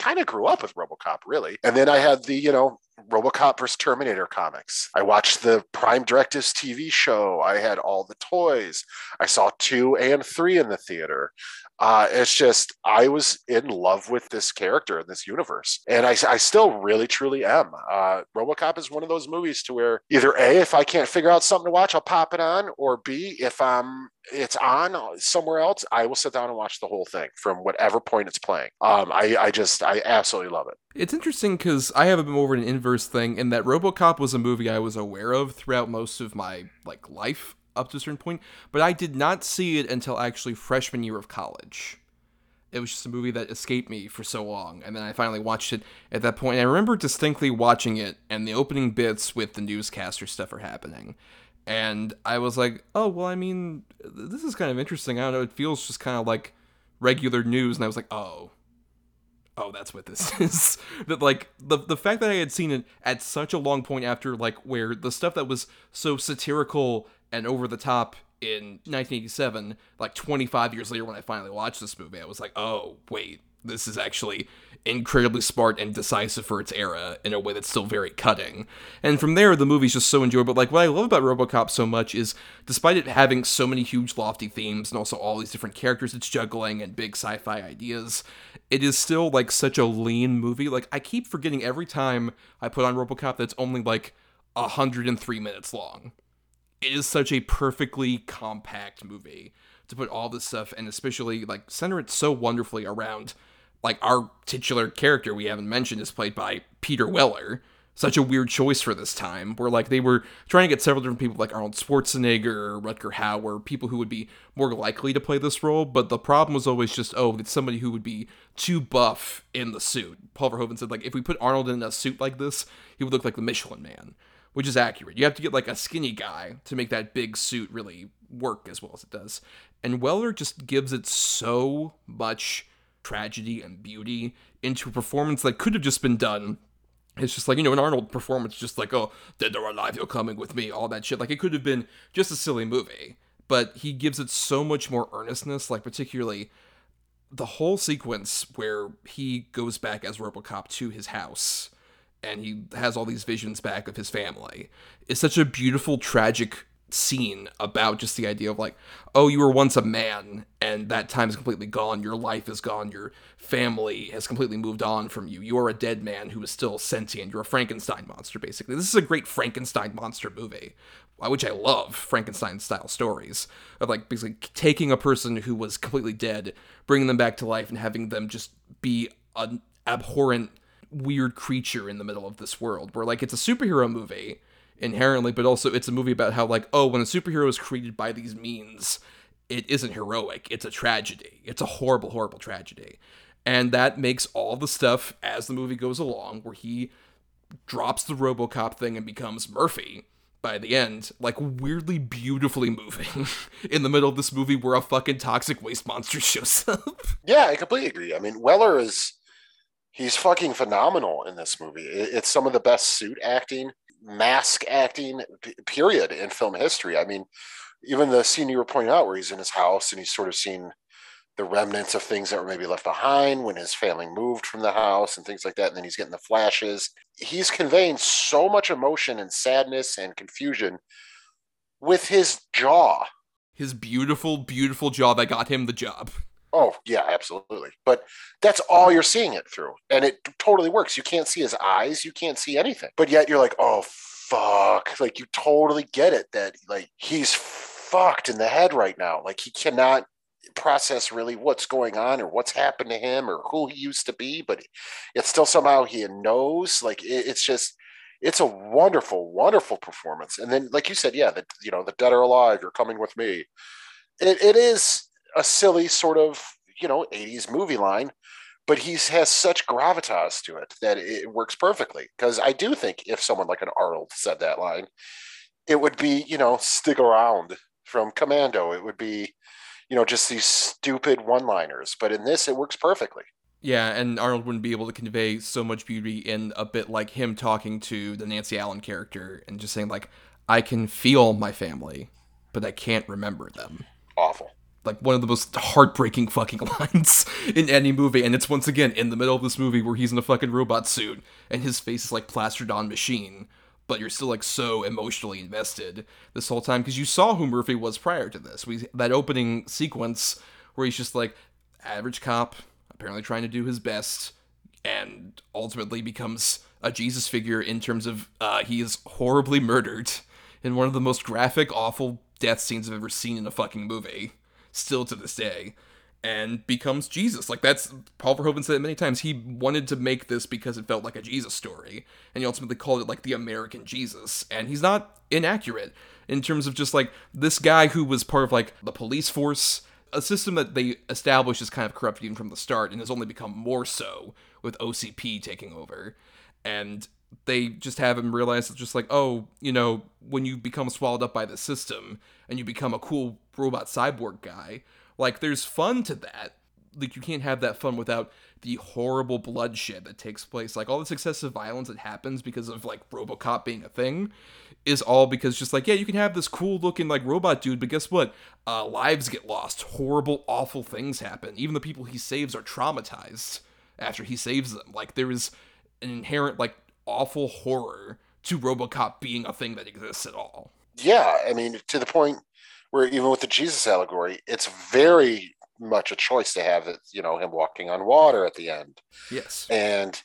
kind of grew up with RoboCop really, and then I had the RoboCop vs. Terminator comics. I watched the Prime Directives TV show. I had all the toys. I saw 2 and 3 in the theater. It's just, I was in love with this character in this universe. And I still really, truly am. RoboCop is one of those movies to where either A, if I can't figure out something to watch, I'll pop it on. Or B, if it's on somewhere else, I will sit down and watch the whole thing from whatever point it's playing. I absolutely love it. It's interesting because I have been over an inverse thing in that RoboCop was a movie I was aware of throughout most of my life. Up to a certain point, but I did not see it until actually freshman year of college. It was just a movie that escaped me for so long, and then I finally watched it at that point. And I remember distinctly watching it, and the opening bits with the newscaster stuff are happening, and I was like, oh, well, I mean, this is kind of interesting. I don't know, it feels just kind of like regular news, and I was like, oh, that's what this is. That the fact that I had seen it at such a long point after, where the stuff that was so satirical and over the top in 1987, 25 years later when I finally watched this movie, I was like, oh, wait, this is actually incredibly smart and decisive for its era in a way that's still very cutting. And from there, the movie's just so enjoyable. What I love about RoboCop so much is, despite it having so many huge lofty themes and also all these different characters it's juggling and big sci-fi ideas, it is still, such a lean movie. I keep forgetting every time I put on RoboCop that's only, 103 minutes long. It is such a perfectly compact movie to put all this stuff, and especially, center it so wonderfully around, our titular character we haven't mentioned is played by Peter Weller. Such a weird choice for this time, where, they were trying to get several different people, Arnold Schwarzenegger, Rutger Hauer, people who would be more likely to play this role, but the problem was always just, it's somebody who would be too buff in the suit. Paul Verhoeven said, if we put Arnold in a suit like this, he would look like the Michelin Man. Which is accurate. You have to get a skinny guy to make that big suit really work as well as it does. And Weller just gives it so much tragedy and beauty into a performance that could have just been done. It's just an Arnold performance, just oh, dead or alive, you're coming with me, all that shit. It could have been just a silly movie. But he gives it so much more earnestness, particularly the whole sequence where he goes back as RoboCop to his house. And he has all these visions back of his family. It's such a beautiful, tragic scene about just the idea of you were once a man, and that time is completely gone. Your life is gone. Your family has completely moved on from you. You are a dead man who is still sentient. You're a Frankenstein monster, basically. This is a great Frankenstein monster movie, which I love, Frankenstein-style stories, of basically taking a person who was completely dead, bringing them back to life, and having them just be an abhorrent, weird creature in the middle of this world, where it's a superhero movie inherently, but also it's a movie about how when a superhero is created by these means, it isn't heroic, it's a tragedy, it's a horrible tragedy. And that makes all the stuff as the movie goes along, where he drops the RoboCop thing and becomes Murphy by the end, weirdly beautifully moving in the middle of this movie where a fucking toxic waste monster shows up. Yeah, I completely agree. I mean, Weller is he's fucking phenomenal in this movie. It's some of the best suit acting, mask acting, period, in film history. I mean, even the scene you were pointing out where he's in his house and he's sort of seen the remnants of things that were maybe left behind when his family moved from the house and things like that, and then he's getting the flashes. He's conveying so much emotion and sadness and confusion with his jaw. His beautiful, beautiful jaw that got him the job. Oh, yeah, absolutely. But that's all you're seeing it through. And it totally works. You can't see his eyes. You can't see anything. But yet you're oh, fuck. You totally get it that, he's fucked in the head right now. He cannot process really what's going on or what's happened to him or who he used to be. But it's still somehow he knows. It's just... It's a wonderful, wonderful performance. And then, you said, yeah, the dead or alive, you're coming with me. It is... a silly sort of, 80s movie line, but he has such gravitas to it that it works perfectly. Because I do think if someone like an Arnold said that line, it would be, stick around from Commando. It would be, just these stupid one-liners. But in this, it works perfectly. Yeah, and Arnold wouldn't be able to convey so much beauty in a bit like him talking to the Nancy Allen character and just saying, like, I can feel my family, but I can't remember them. Awful. Like, one of the most heartbreaking fucking lines in any movie, and it's once again in the middle of this movie where he's in a fucking robot suit, and his face is, like, plastered on machine, but you're still, like, so emotionally invested this whole time, because you saw who Murphy was prior to this. That opening sequence where he's just, like, average cop, apparently trying to do his best, and ultimately becomes a Jesus figure in terms of he is horribly murdered in one of the most graphic, awful death scenes I've ever seen in a fucking movie, still to this day, and becomes Jesus. Like, that's, Paul Verhoeven said it many times, he wanted to make this because it felt like a Jesus story, and he ultimately called it, like, the American Jesus, and he's not inaccurate in terms of just, like, this guy who was part of, like, the police force, a system that they established is kind of corrupt even from the start and has only become more so with OCP taking over. And they just have him realize it's just like, oh, you know, when you become swallowed up by the system and you become a cool robot cyborg guy, like, there's fun to that. Like, you can't have that fun without the horrible bloodshed that takes place. Like, all this excessive violence that happens because of, like, RoboCop being a thing is all because just, like, yeah, you can have this cool-looking, like, robot dude, but guess what? Lives get lost. Horrible, awful things happen. Even the people he saves are traumatized after he saves them. Like, there is an inherent, like, awful horror to RoboCop being a thing that exists at all. Yeah, I mean, to the point where even with the Jesus allegory, it's very much a choice to have it, you know, him walking on water at the end. Yes. And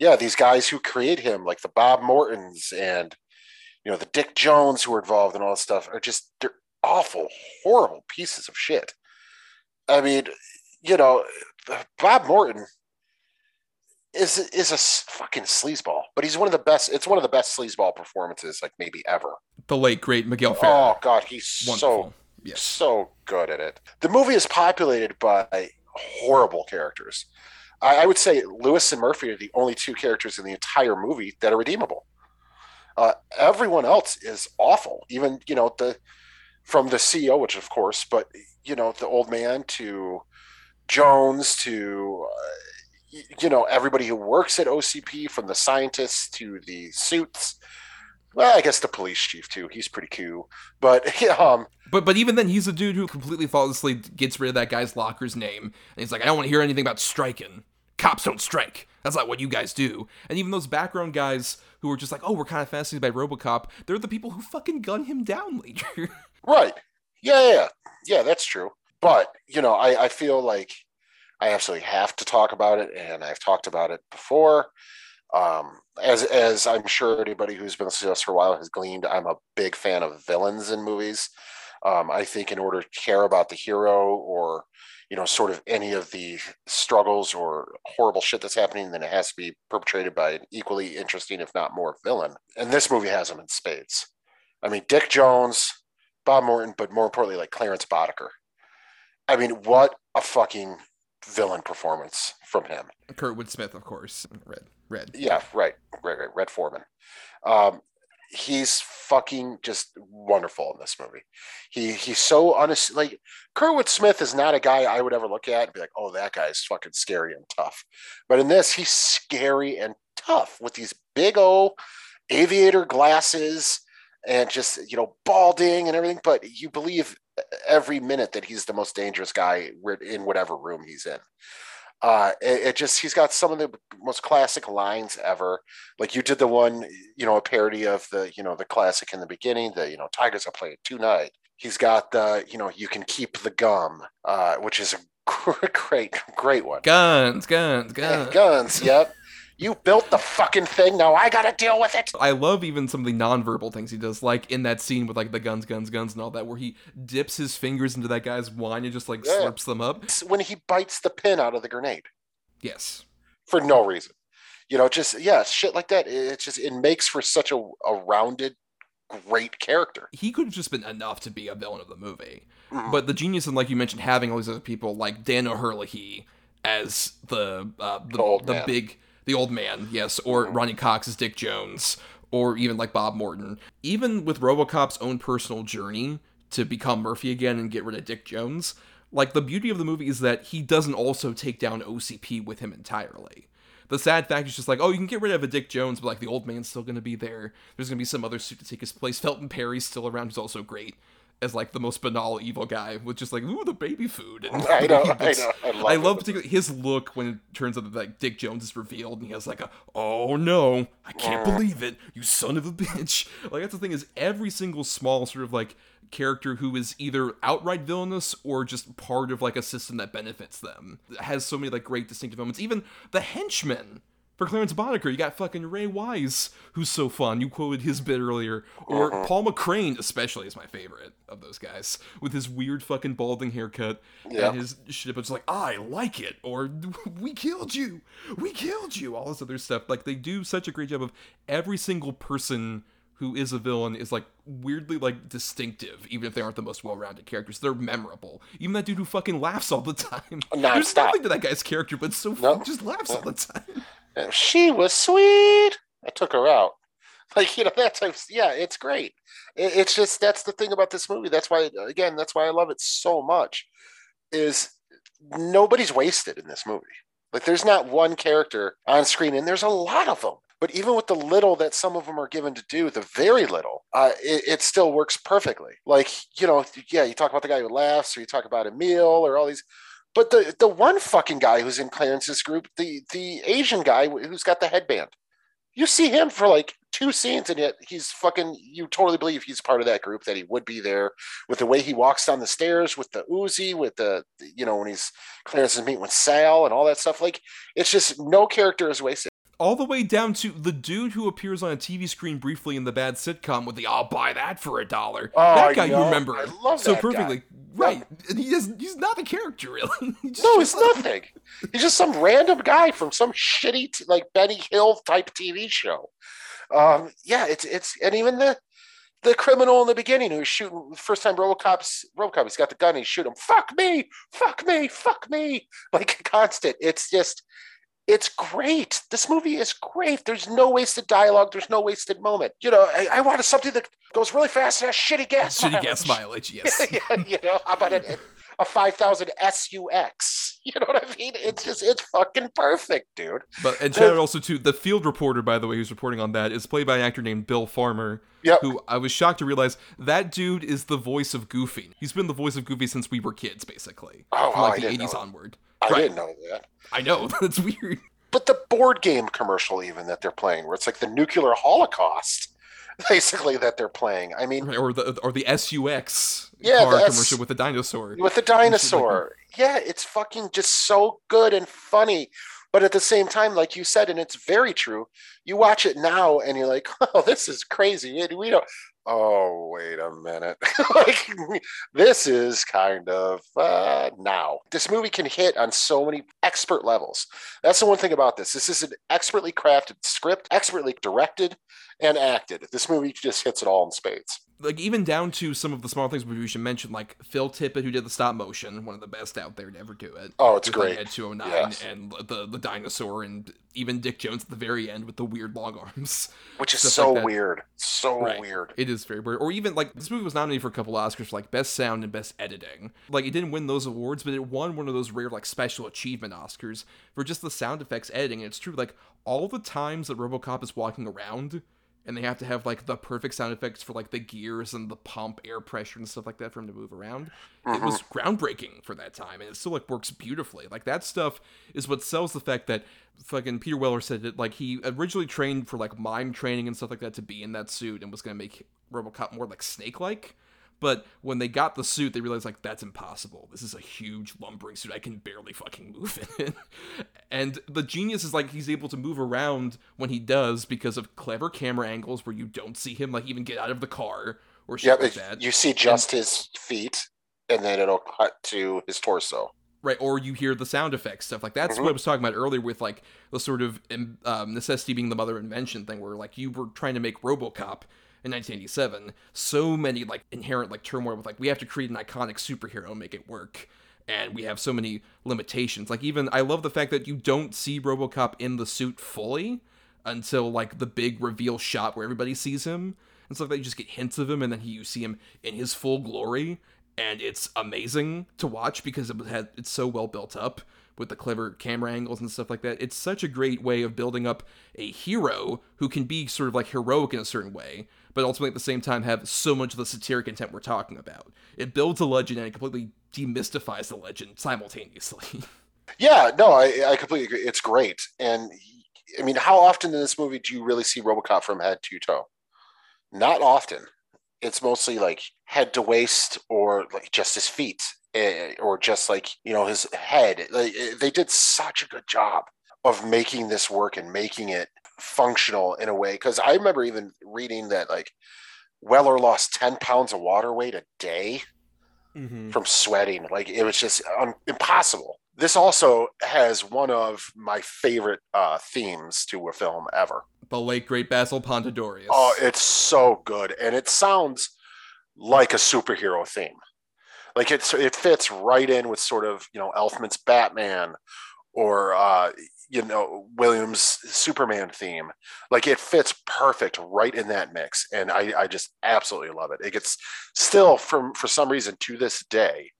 yeah, these guys who create him, like the Bob Mortons and, you know, the Dick Jones who are involved in all this stuff are just, they're awful, horrible pieces of shit. I mean, you know, Bob Morton is a fucking sleazeball, but he's one of the best, it's one of the best sleazeball performances, like, maybe ever. The late, great Miguel Ferrer. Oh God, he's wonderful. Yes. So good at it. The movie is populated by horrible characters. I would say Lewis and Murphy are the only two characters in the entire movie that are redeemable. Everyone else is awful. Even, you know, from the CEO, which of course, but, you know, the old man to Jones to, you know, everybody who works at OCP, from the scientists to the suits. Well, I guess the police chief, too. He's pretty cool. But even then, he's a dude who completely flawlessly gets rid of that guy's locker's name. And he's like, I don't want to hear anything about striking. Cops don't strike. That's not what you guys do. And even those background guys who are just like, oh, we're kind of fascinated by RoboCop, they're the people who fucking gun him down later. Right. Yeah, that's true. But, you know, I feel like I absolutely have to talk about it, and I've talked about it before. As I'm sure anybody who's been listening to us for a while has gleaned, I'm a big fan of villains in movies. I think in order to care about the hero or, you know, sort of any of the struggles or horrible shit that's happening, then it has to be perpetrated by an equally interesting, if not more, villain. And this movie has them in spades. I mean, Dick Jones, Bob Morton, but more importantly, like Clarence Boddicker. I mean, what a fucking villain performance from him. Kurtwood Smith, of course. Red. Yeah, right. Red Foreman. He's fucking just wonderful in this movie. He's so honest. Like, Kurtwood Smith is not a guy I would ever look at and be like, oh, that guy's fucking scary and tough. But in this, he's scary and tough with these big old aviator glasses and just, you know, balding and everything. But you believe every minute that he's the most dangerous guy in whatever room he's in. He's got some of the most classic lines ever. Like, you did the one, you know, a parody of the, you know, the classic in the beginning, the, you know, Tigers are playing tonight. He's got the, you know, you can keep the gum, which is a great one. Guns. Guns. Yep. You built the fucking thing. Now I gotta deal with it. I love even some of the nonverbal things he does, like in that scene with, like, the guns and all that, where he dips his fingers into that guy's wine and just, like, slurps them up. It's when he bites the pin out of the grenade. Yes. For no reason. You know, just, yeah, shit like that. It's just, it makes for such a rounded, great character. He could have just been enough to be a villain of the movie. Mm-hmm. But the genius in, like you mentioned, having all these other people, like Dan O'Herlihy as the big... The old man, yes, or Ronnie Cox as Dick Jones, or even, like, Bob Morton. Even with RoboCop's own personal journey to become Murphy again and get rid of Dick Jones, Like, the beauty of the movie is that he doesn't also take down OCP with him entirely. The sad fact is just like, oh, you can get rid of a Dick Jones, but, like, the old man's still going to be there. There's going to be some other suit to take his place. Felton Perry's still around, who's also great as, like, the most banal evil guy with just, like, ooh, the baby food. And I know. I love particularly his look when it turns out that, like, Dick Jones is revealed, and he has, like, a, oh, no, I can't believe it, you son of a bitch. Like, that's the thing is every single small sort of, like, character who is either outright villainous or just part of, like, a system that benefits them has so many, like, great distinctive moments. Even the henchmen for Clarence Boddicker, you got fucking Ray Wise, who's so fun. You quoted his bit earlier. Or Paul McCrane, especially, is my favorite of those guys, with his weird fucking balding haircut and his shit. But it's like, I like it, or we killed you, all this other stuff. Like, they do such a great job of every single person who is a villain is, like, weirdly, like, distinctive, even if they aren't the most well-rounded characters. They're memorable. Even that dude who fucking laughs all the time. There's nothing to that guy's character, but so fun, just laughs all the time. She was sweet. I took her out. Like, you know, that type of, yeah, it's great. It's just, that's the thing about this movie. That's why, again, that's why I love it so much, is nobody's wasted in this movie. Like, there's not one character on screen, and there's a lot of them. But even with the little that some of them are given to do, the very little, it still works perfectly. Like, you know, yeah, you talk about the guy who laughs, or you talk about Emil, or all these. But the one fucking guy who's in Clarence's group, the Asian guy who's got the headband, you see him for like 2 scenes, and yet he's fucking, you totally believe he's part of that group, that he would be there, with the way he walks down the stairs, with the Uzi, with the, you know, when he's Clarence's meeting with Sal and all that stuff. Like, it's just, no character is wasted. All the way down to the dude who appears on a TV screen briefly in the bad sitcom with the, I'll buy that for $1. Oh, that guy, you remember it so perfectly. Guy. Right. And he's not a character, really. He's nothing. He's just some random guy from some shitty, like, Benny Hill type TV show. And even the criminal in the beginning who's shooting, first time RoboCop, he's got the gun, and he's shooting him. Fuck me. Like, constant. It's just, it's great. This movie is great. There's no wasted dialogue. There's no wasted moment. You know, I wanted something that goes really fast and has shitty gas mileage. Yes. You know, how about a 5,000 SUX? You know what I mean? It's just, it's fucking perfect, dude. But, and shout out also to the field reporter, by the way, who's reporting on that, is played by an actor named Bill Farmer, who I was shocked to realize that dude is the voice of Goofy. He's been the voice of Goofy since we were kids, basically. Oh, from like the 80s onward. I didn't know that. I know, that's weird. But the board game commercial even that they're playing, where it's like the nuclear holocaust, basically, that they're playing. I mean, or the SUX car commercial with the dinosaur. Yeah, it's fucking just so good and funny. But at the same time, like you said, and it's very true, you watch it now and you're like, oh, this is crazy. We don't. Oh, wait a minute. Like, this is kind of now. This movie can hit on so many expert levels. That's the one thing about this. This is an expertly crafted script, expertly directed and acted. This movie just hits it all in spades. Like, even down to some of the small things we should mention, like Phil Tippett, who did the stop motion, one of the best out there to ever do it. Oh, it's great. Ed 209 and the dinosaur, and even Dick Jones at the very end with the weird long arms. Which is so like weird. Weird. It is very weird. Or even, like, this movie was nominated for a couple Oscars for, like, Best Sound and Best Editing. Like, it didn't win those awards, but it won one of those rare, like, special achievement Oscars for just the sound effects editing. And it's true, like, all the times that RoboCop is walking around, and they have to have, like, the perfect sound effects for, like, the gears and the pump, air pressure, and stuff like that for him to move around. It was groundbreaking for that time, and it still, like, works beautifully. Like, that stuff is what sells the fact that fucking Peter Weller said that, like, he originally trained for, like, mime training and stuff like that to be in that suit, and was going to make RoboCop more, like, snake-like. But when they got the suit, they realized, like, that's impossible. This is a huge lumbering suit. I can barely fucking move in it. And the genius is, like, he's able to move around when he does because of clever camera angles where you don't see him, like, even get out of the car or shit like that. You see just his feet, and then it'll cut to his torso. Right, or you hear the sound effects stuff. Like, that's what I was talking about earlier with, like, the sort of necessity being the mother of invention thing, where, like, you were trying to make RoboCop in 1987, so many, like, inherent, like, turmoil with, like, we have to create an iconic superhero and make it work, and we have so many limitations. Like, even, I love the fact that you don't see RoboCop in the suit fully until, like, the big reveal shot where everybody sees him, and stuff like that. You just get hints of him, and then you see him in his full glory, and it's amazing to watch because it's so well built up with the clever camera angles and stuff like that. It's such a great way of building up a hero who can be sort of like heroic in a certain way, but ultimately at the same time have so much of the satiric intent we're talking about. It builds a legend and it completely demystifies the legend simultaneously. Yeah, no, I completely agree. It's great. And I mean, how often in this movie do you really see RoboCop from head to toe? Not often. It's mostly like head to waist, or like just his feet, or just like, you know, his head. They did such a good job of making this work and making it functional in a way, because I remember even reading that like Weller lost 10 pounds of water weight a day from sweating. Like, it was just impossible. This also has one of my favorite themes to a film ever. The late, great Basil Pontadorius. Oh, it's so good. And it sounds like a superhero theme. Like, it fits right in with sort of, you know, Elfman's Batman, or, you know, Williams' Superman theme. Like, it fits perfect right in that mix. And I just absolutely love it. It gets still, for some reason, to this day,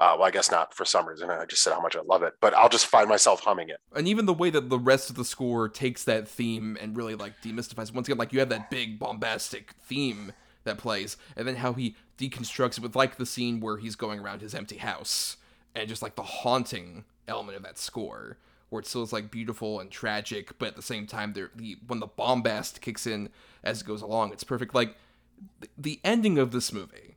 well, I guess not for some reason. I just said how much I love it, but I'll just find myself humming it. And even the way that the rest of the score takes that theme and really like demystifies. Once again, like, you have that big bombastic theme that plays, and then how he deconstructs it with like the scene where he's going around his empty house, and just like the haunting element of that score, where it still is like beautiful and tragic, but at the same time, when the bombast kicks in as it goes along, it's perfect. Like, the ending of this movie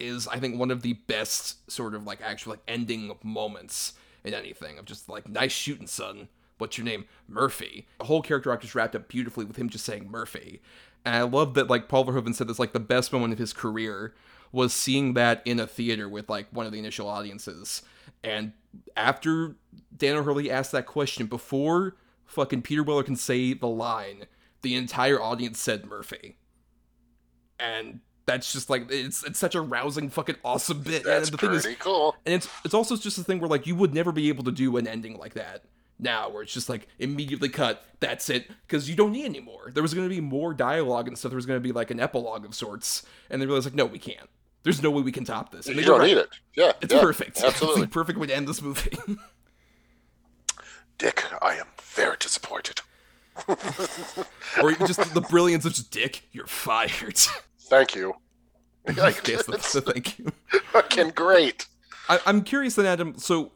is, I think, one of the best sort of like actual like ending moments in anything, of just like, nice shooting, son. What's your name? Murphy. The whole character arc just wrapped up beautifully with him just saying Murphy. And I love that, like, Paul Verhoeven said this, like, the best moment of his career was seeing that in a theater with like one of the initial audiences. And after Dan O'Herlihy asked that question, before fucking Peter Weller can say the line, the entire audience said Murphy. And that's just like, it's such a rousing fucking awesome bit. That's and the pretty thing is, cool. And it's also just a thing where like you would never be able to do an ending like that now, where it's just like immediately cut, that's it, because you don't need any more. There was going to be more dialogue and stuff. There was going to be like an epilogue of sorts, and they realized like, no, we can't. There's no way we can top this. And you don't need it. Yeah, it's perfect. Absolutely, it's the perfect way to end this movie. Dick, I am very disappointed. Or just the brilliance of just, Dick, you're fired. Thank you. Thank you. Fucking great. I'm curious then, Adam, so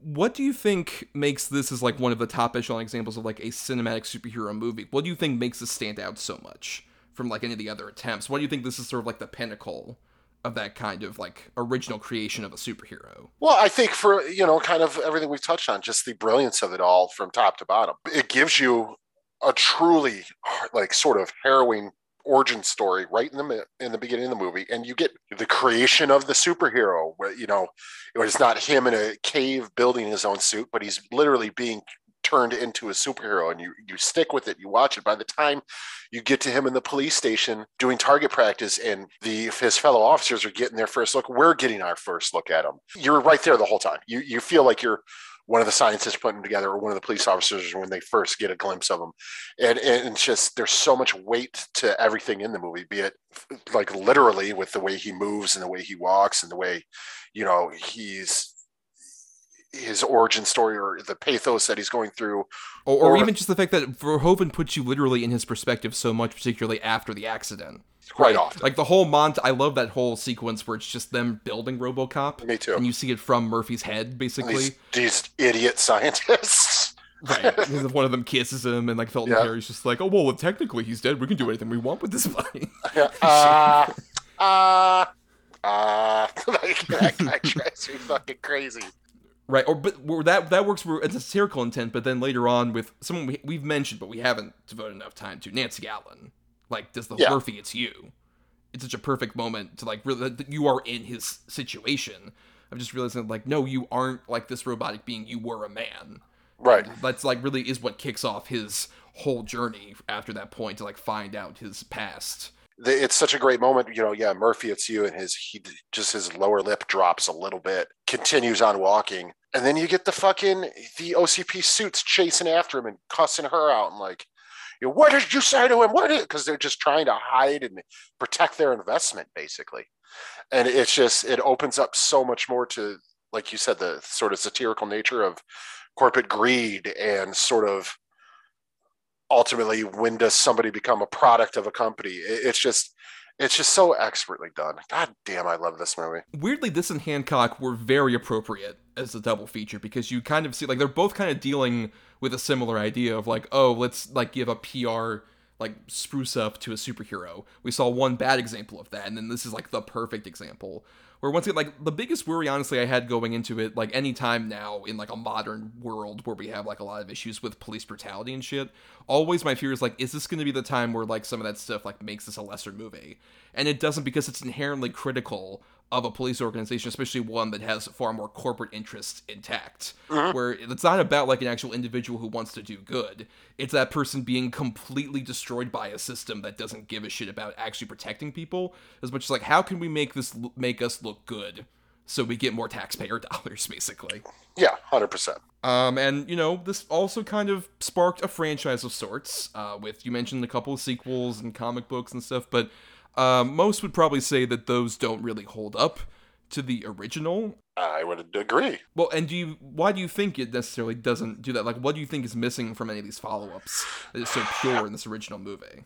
what do you think makes this as like one of the top echelon examples of like a cinematic superhero movie? What do you think makes this stand out so much from like any of the other attempts? What do you think this is sort of like the pinnacle of that kind of like original creation of a superhero? Well, I think for, you know, kind of everything we've touched on, just the brilliance of it all from top to bottom. It gives you a truly like sort of harrowing origin story right in the beginning of the movie, and you get the creation of the superhero, where, you know, it's not him in a cave building his own suit, but he's literally being turned into a superhero, and you stick with it, you watch it. By the time you get to him in the police station doing target practice, and his fellow officers are getting their first look, we're getting our first look at him. You're right there the whole time. You feel like you're one of the scientists putting them together, or one of the police officers when they first get a glimpse of them. And it's just, there's so much weight to everything in the movie, be it like literally with the way he moves and the way he walks and the way, you know, his origin story, or the pathos that he's going through. Or even just the fact that Verhoeven puts you literally in his perspective so much, particularly after the accident. Quite often. Like the whole I love that whole sequence where it's just them building RoboCop. Me too. And you see it from Murphy's head, basically. These idiot scientists. Right. One of them kisses him, and like Felton Perry's just like, oh, well, technically he's dead. We can do anything we want with this body. That guy drives me fucking crazy. Right, that works for it's a satirical intent, but then later on with someone we've mentioned, but we haven't devoted enough time to, Nancy Allen. Like, does the Murphy, it's you. It's such a perfect moment to, like, really, that you are in his situation. I'm just realizing, like, no, you aren't, like, this robotic being. You were a man. Right. And that's, like, really is what kicks off his whole journey after that point to, like, find out his past. It's such a great moment. You know, yeah, Murphy, it's you. And his lower lip drops a little bit, continues on walking. And then you get the OCP suits chasing after him and cussing her out and, like, what did you say to him? Because they're just trying to hide and protect their investment, basically. And it's just, it opens up so much more to, like you said, the sort of satirical nature of corporate greed and sort of ultimately when does somebody become a product of a company. It's just so expertly done. God damn, I love this movie. Weirdly, this and Hancock were very appropriate as a double feature, because you kind of see, like, they're both kind of dealing with a similar idea of, like, oh, let's, like, give a PR, like, spruce up to a superhero. We saw one bad example of that, and then this is, like, the perfect example. Where, once again, like, the biggest worry, honestly, I had going into it, like, any time now in, like, a modern world where we have, like, a lot of issues with police brutality and shit, always my fear is, like, is this going to be the time where, like, some of that stuff, like, makes this a lesser movie? And it doesn't, because it's inherently critical of a police organization, especially one that has far more corporate interests intact, where it's not about, like, an actual individual who wants to do good. It's that person being completely destroyed by a system that doesn't give a shit about actually protecting people, as much as, like, how can we make this make us look good so we get more taxpayer dollars, basically. Yeah, 100%. And, you know, this also kind of sparked a franchise of sorts, with, you mentioned a couple of sequels and comic books and stuff, but most would probably say that those don't really hold up to the original. I would agree. Well, and why do you think it necessarily doesn't do that? Like, what do you think is missing from any of these follow-ups that is so pure in this original movie?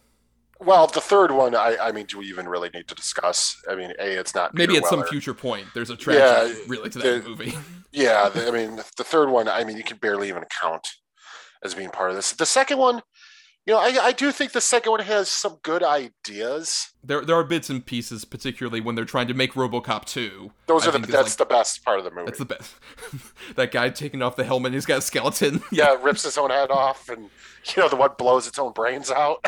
Well, the third one, I mean, do we even really need to discuss? I mean, it's not Peter Weller. Maybe at some future point, there's a tragedy really to that movie. Yeah, I mean, the third one, I mean, you can barely even count as being part of this. The second one, you know, I do think the second one has some good ideas. There are bits and pieces, particularly when they're trying to make RoboCop 2. That's the best part of the movie. That's the best. That guy taking off the helmet, he's got a skeleton. Yeah, rips his own head off, and, you know, the one blows its own brains out.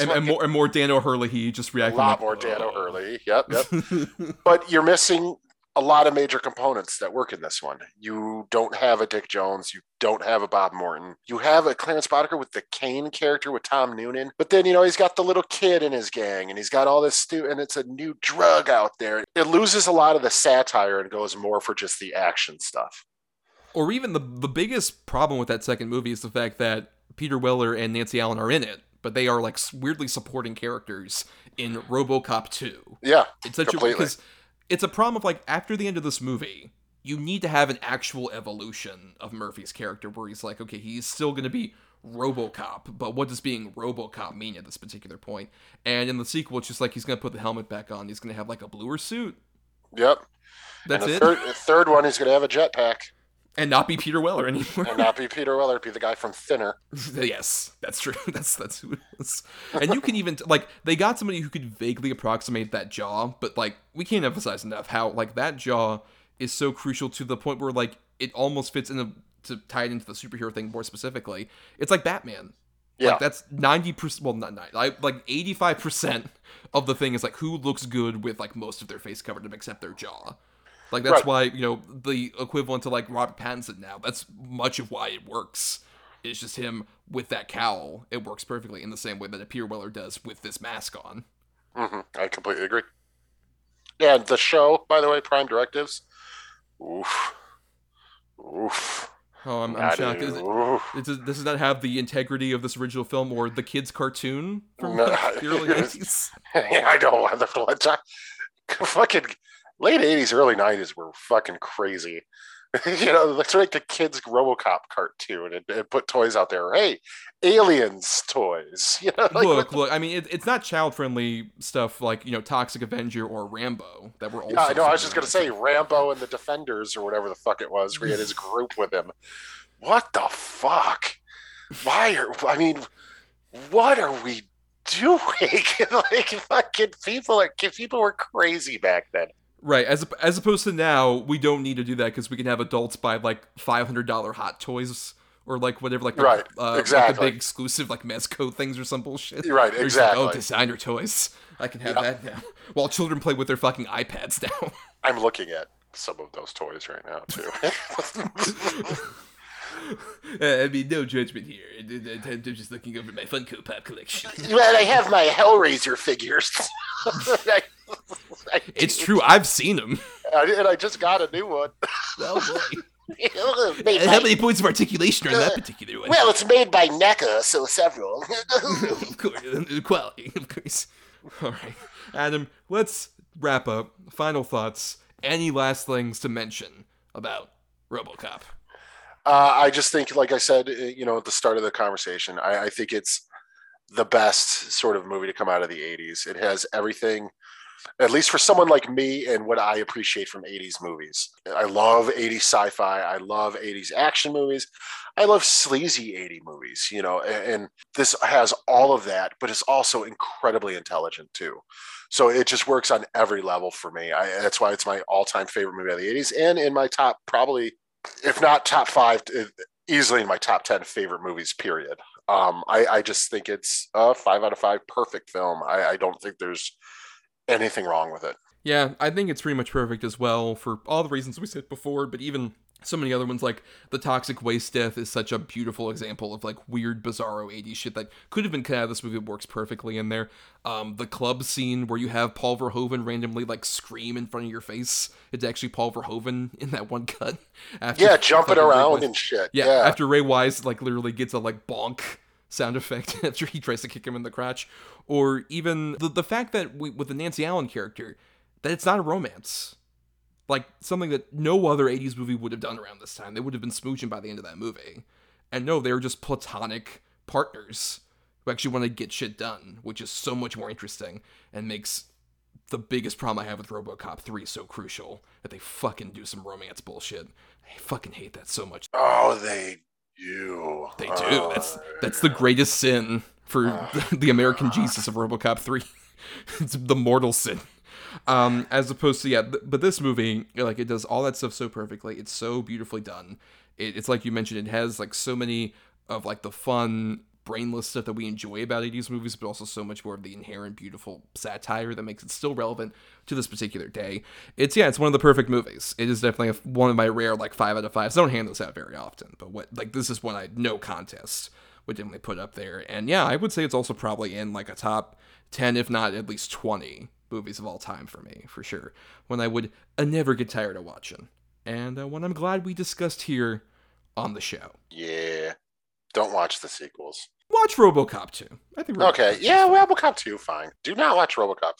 and more Dan O'Herlihy just reacting. A lot more Dan O'Herlihy. Yep. But you're missing a lot of major components that work in this one. You don't have a Dick Jones. You don't have a Bob Morton. You have a Clarence Boddicker with the Kane character with Tom Noonan. But then, you know, he's got the little kid in his gang, and he's got all this and it's a new drug out there. It loses a lot of the satire and goes more for just the action stuff. Or even the biggest problem with that second movie is the fact that Peter Weller and Nancy Allen are in it, but they are, like, weirdly supporting characters in RoboCop 2. Yeah, it's such completely. It's a problem of, like, after the end of this movie, you need to have an actual evolution of Murphy's character where he's like, okay, he's still going to be RoboCop, but what does being RoboCop mean at this particular point? And in the sequel, it's just like he's going to put the helmet back on. He's going to have, like, a bluer suit. Yep. That's it. The third one, he's going to have a jetpack. And not be Peter Weller anymore. Be the guy from Thinner. Yes, that's true. That's who it is. And you can even, like, they got somebody who could vaguely approximate that jaw, but, like, we can't emphasize enough how, like, that jaw is so crucial to the point where, like, it almost fits to tie it into the superhero thing more specifically. It's like Batman. Yeah. Like, that's 90%, well, not 90, like 85% of the thing is, like, who looks good with, like, most of their face covered up except their jaw. Like, that's right. Why, you know, the equivalent to, like, Robert Pattinson now, that's much of why it works. It's just him with that cowl. It works perfectly in the same way that a Peter Weller does with this mask on. Mm-hmm. I completely agree. And the show, by the way, Prime Directives. Oof. Oh, I'm shocked. Does it not have the integrity of this original film or the kids' cartoon from the early 90s? I don't want to let that fucking... Late 80s, early 90s were fucking crazy. You know, let's make the kids' RoboCop cartoon and put toys out there. Hey, aliens toys. You know, like, look. I mean, it's not child-friendly stuff like, you know, Toxic Avenger or Rambo that were also. Yeah, I know. I was just gonna say Rambo and the Defenders or whatever the fuck it was. We had his group with him. What the fuck? What are we doing? Like, fucking people were crazy back then. Right, as opposed to now, we don't need to do that because we can have adults buy, like, $500 hot toys or, like, whatever, like, right, exactly. Like the big exclusive, like, Mezco things or some bullshit. Right, exactly. Like, oh, designer toys. I can have that now. While children play with their fucking iPads now. I'm looking at some of those toys right now, too. I mean, no judgment here. I'm just looking over my Funko Pop collection. Well, I have my Hellraiser figures. It's true. I've seen them. And I just got a new one. Well, boy. How many points of articulation are in that particular one? Well, it's made by NECA, so several. Of course. Quality, of course. All right. Adam, let's wrap up, final thoughts, any last things to mention about RoboCop? I just think, like I said, you know, at the start of the conversation, I think it's the best sort of movie to come out of the 80s. It has everything, at least for someone like me and what I appreciate from 80s movies. I love 80s sci-fi. I love 80s action movies. I love sleazy 80s movies, you know, and this has all of that, but it's also incredibly intelligent too. So it just works on every level for me. That's why it's my all-time favorite movie of the 80s, and in my top, probably, if not top five, easily in my top 10 favorite movies, period. I just think it's a 5 out of 5 perfect film. I don't think there's anything wrong with it. Yeah, I think it's pretty much perfect as well for all the reasons we said before, but even so many other ones, like the toxic waste death is such a beautiful example of like weird, bizarro 80s shit that could have been cut out of this movie. It works perfectly in there. The club scene where you have Paul Verhoeven randomly like scream in front of your face. It's actually Paul Verhoeven in that one cut. Yeah, jumping around and shit. Yeah, after Ray Wise like literally gets a like bonk sound effect after he tries to kick him in the crotch. Or even the fact that with the Nancy Allen character, that it's not a romance. Like, something that no other 80s movie would have done around this time. They would have been smooching by the end of that movie. And no, they were just platonic partners who actually want to get shit done, which is so much more interesting and makes the biggest problem I have with RoboCop 3 so crucial, that they fucking do some romance bullshit. I fucking hate that so much. Oh, they do. They do. That's the greatest sin for the American Jesus of RoboCop 3. It's the mortal sin. As opposed to, but this movie, like, it does all that stuff so perfectly. It's so beautifully done. It's like you mentioned, it has like so many of like the fun, brainless stuff that we enjoy about 80s movies, but also so much more of the inherent beautiful satire that makes it still relevant to this particular day. It's one of the perfect movies. It is definitely one of my rare, like, 5 out of 5s. I don't hand those out very often, but this is one I, no contest, would definitely put up there. And yeah, I would say it's also probably in like a top 10, if not at least 20 movies of all time for me, for sure. One I would never get tired of watching, and one I'm glad we discussed here on the show. Yeah, don't watch the sequels. Watch RoboCop 2. I think. Okay, yeah, RoboCop 2, fine. Do not watch RoboCop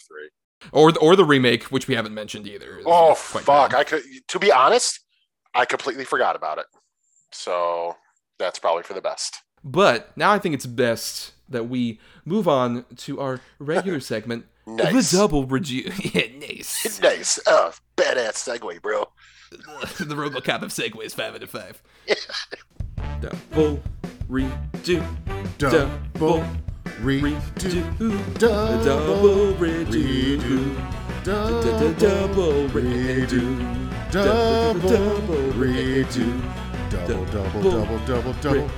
3 or the remake, which we haven't mentioned either. Oh fuck! Bad. To be honest, I completely forgot about it. So that's probably for the best. But now I think it's best that we move on to our regular segment. Nice. The double review. Yeah, nice. Nice. Oh, badass segue, bro. The RoboCop of segues, 5 out of 5. Double redo. Double redo. Double redo. Double redo. Double redo. Double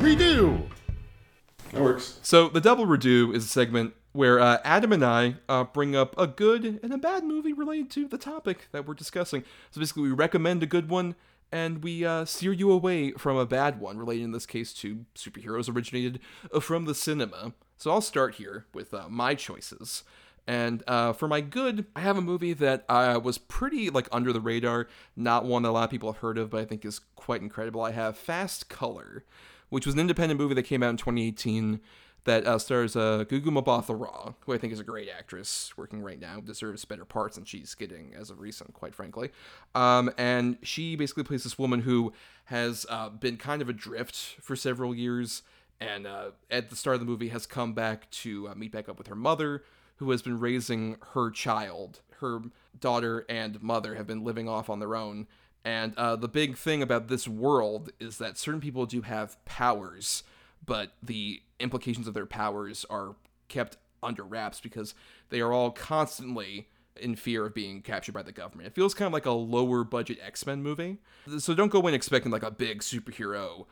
redo. That works. So the double redo is a segment where Adam and I bring up a good and a bad movie related to the topic that we're discussing. So basically, we recommend a good one, and we steer you away from a bad one, related in this case to superheroes originated from the cinema. So I'll start here with my choices. And for my good, I have a movie that was pretty, like, under the radar, not one that a lot of people have heard of, but I think is quite incredible. I have Fast Color, which was an independent movie that came out in 2018, that stars Gugu Mbatha-Raw, who I think is a great actress working right now, deserves better parts than she's getting as of recent, quite frankly. And she basically plays this woman who has been kind of adrift for several years, and at the start of the movie has come back to meet back up with her mother, who has been raising her child. Her daughter and mother have been living off on their own. And the big thing about this world is that certain people do have powers, but the implications of their powers are kept under wraps because they are all constantly in fear of being captured by the government. It feels kind of like a lower budget X-Men movie. So don't go in expecting like a big superhero,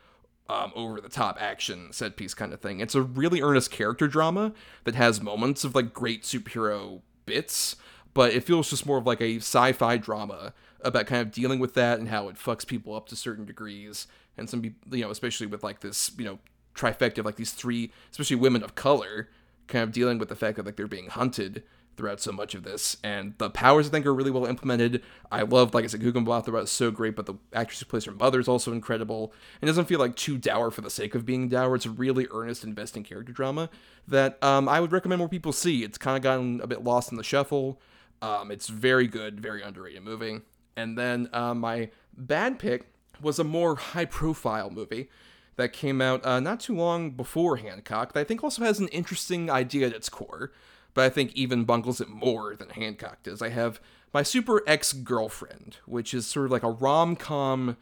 over the top action set piece kind of thing. It's a really earnest character drama that has moments of like great superhero bits, but it feels just more of like a sci-fi drama about kind of dealing with that and how it fucks people up to certain degrees. And some people, you know, especially with like this, you know, trifecta of like these three, especially women of color, kind of dealing with the fact that like they're being hunted throughout so much of this. And the powers, I think, are really well implemented. I love, like I said, Gugu Mbatha-Raw is so great, but the actress who plays her mother is also incredible. It doesn't feel like too dour for the sake of being dour. It's a really earnest, investing character drama that I would recommend more people see. It's kind of gotten a bit lost in the shuffle. It's very good, very underrated movie. And then my bad pick was a more high-profile movie that came out not too long before Hancock, that I think also has an interesting idea at its core, but I think even bungles it more than Hancock does. I have My Super Ex-Girlfriend, which is sort of like a rom-com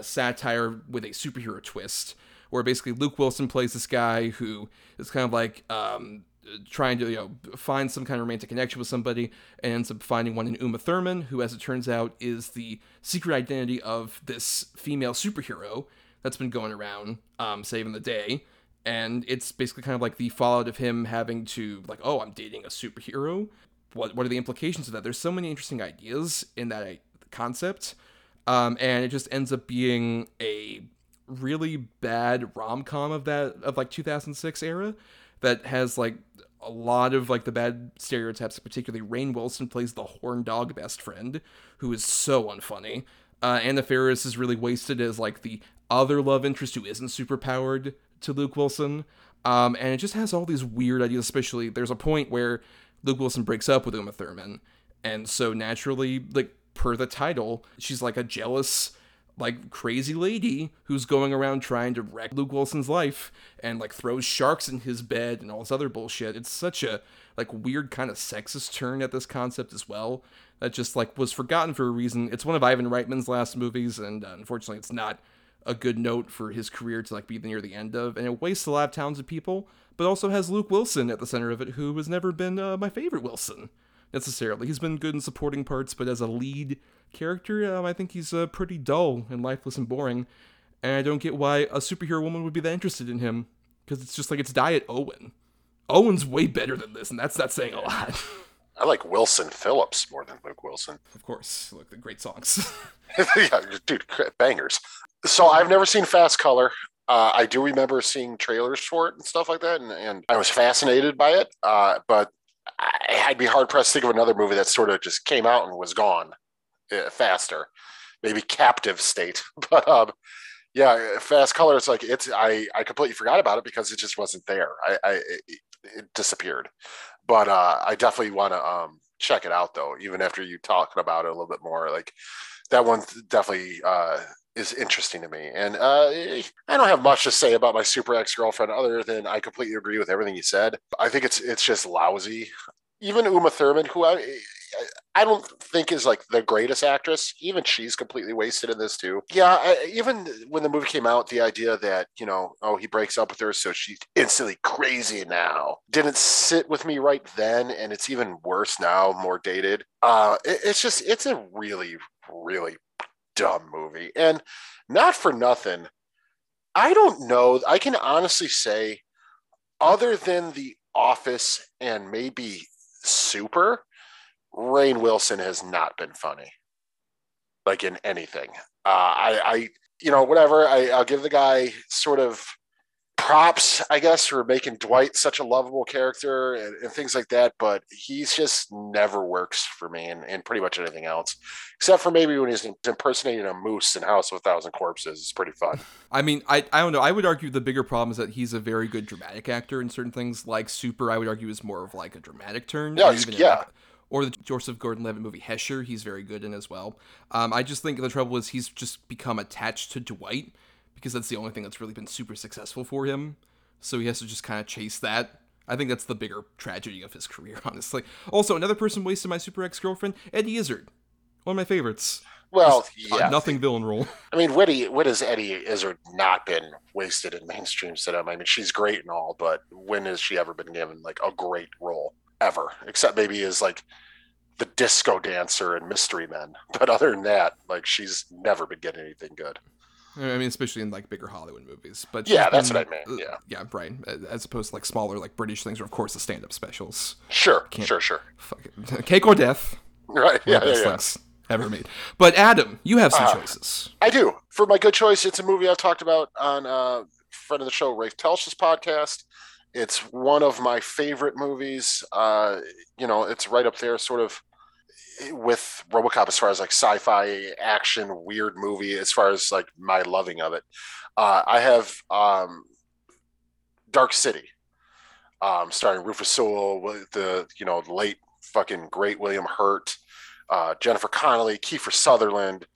satire with a superhero twist, where basically Luke Wilson plays this guy who is kind of like trying to, find some kind of romantic connection with somebody, and ends up finding one in Uma Thurman, who, as it turns out, is the secret identity of this female superhero that's been going around saving the day. And it's basically kind of like the fallout of him having to, like, oh, I'm dating a superhero. What are the implications of that? There's so many interesting ideas in that concept. And it just ends up being a really bad rom-com of 2006 era that has, a lot of, the bad stereotypes. Particularly, Rainn Wilson plays the horn dog best friend, who is so unfunny. Anna Faris is really wasted as, the other love interest who isn't superpowered to Luke Wilson. And it just has all these weird ideas, especially there's a point where Luke Wilson breaks up with Uma Thurman. And so naturally, per the title, she's, a jealous, crazy lady who's going around trying to wreck Luke Wilson's life and, throws sharks in his bed and all this other bullshit. It's such a, weird kind of sexist turn at this concept as well that just, was forgotten for a reason. It's one of Ivan Reitman's last movies, and unfortunately it's not a good note for his career to, be near the end of, and it wastes a lot of talented people, but also has Luke Wilson at the center of it, who has never been my favorite Wilson, necessarily. He's been good in supporting parts, but as a lead character, I think he's pretty dull and lifeless and boring, and I don't get why a superhero woman would be that interested in him, because it's just it's Diet Owen. Owen's way better than this, and that's not saying a lot. I like Wilson Phillips more than Luke Wilson. Of course. Look, the great songs. Yeah, dude, bangers. So I've never seen Fast Color. I do remember seeing trailers for it and stuff like that, and I was fascinated by it, but I'd be hard-pressed to think of another movie that sort of just came out and was gone faster. Maybe Captive State. But, yeah, Fast Color, I completely forgot about it because it just wasn't there. It disappeared. But I definitely want to check it out, though, even after you talking about it a little bit more. That one definitely is interesting to me. And I don't have much to say about My Super Ex-Girlfriend other than I completely agree with everything you said. I think it's just lousy. Even Uma Thurman, who I don't think is the greatest actress, even she's completely wasted in this too. Yeah, even when the movie came out, the idea that, oh, he breaks up with her, so she's instantly crazy now, didn't sit with me right then, and it's even worse now, more dated. It's a really, really dumb movie. And not for nothing, I don't know, I can honestly say, other than The Office and maybe Super, Rainn Wilson has not been funny, in anything. Whatever. I'll give the guy sort of props, I guess, for making Dwight such a lovable character and things like that, but he's just never works for me in pretty much anything else, except for maybe when he's impersonating a moose in House of a Thousand Corpses. It's pretty fun. I mean, I don't know. I would argue the bigger problem is that he's a very good dramatic actor in certain things, like Super, I would argue, is more of a dramatic turn. Yeah, or the Joseph Gordon-Levitt movie Hesher, he's very good in as well. I just think the trouble is he's just become attached to Dwight, because that's the only thing that's really been super successful for him. So he has to just kind of chase that. I think that's the bigger tragedy of his career, honestly. Also, another person wasted My Super Ex-Girlfriend, Eddie Izzard. One of my favorites. Well, yeah. Nothing villain role. I mean, what has Eddie Izzard not been wasted in mainstream cinema? I mean, she's great and all, but when has she ever been given, a great role? Ever. Except maybe as, the disco dancer in Mystery Men. But other than that, she's never been getting anything good. I mean, especially in bigger Hollywood movies. But yeah, that's what I meant. Yeah, yeah, right. As opposed to smaller British things, or of course the stand-up specials. Sure, sure. Fuck it. Cake or Death. Right. Yeah, best things ever made. But Adam, you have some choices. I do. For my good choice, it's a movie I've talked about on friend of the show Rafe Telsch's podcast. It's one of my favorite movies. It's right up there, sort of, with RoboCop as far as sci-fi action weird movie, as far as my loving of it. I have Dark City, starring Rufus Sewell, the late fucking great William Hurt, Jennifer Connelly, Kiefer Sutherland,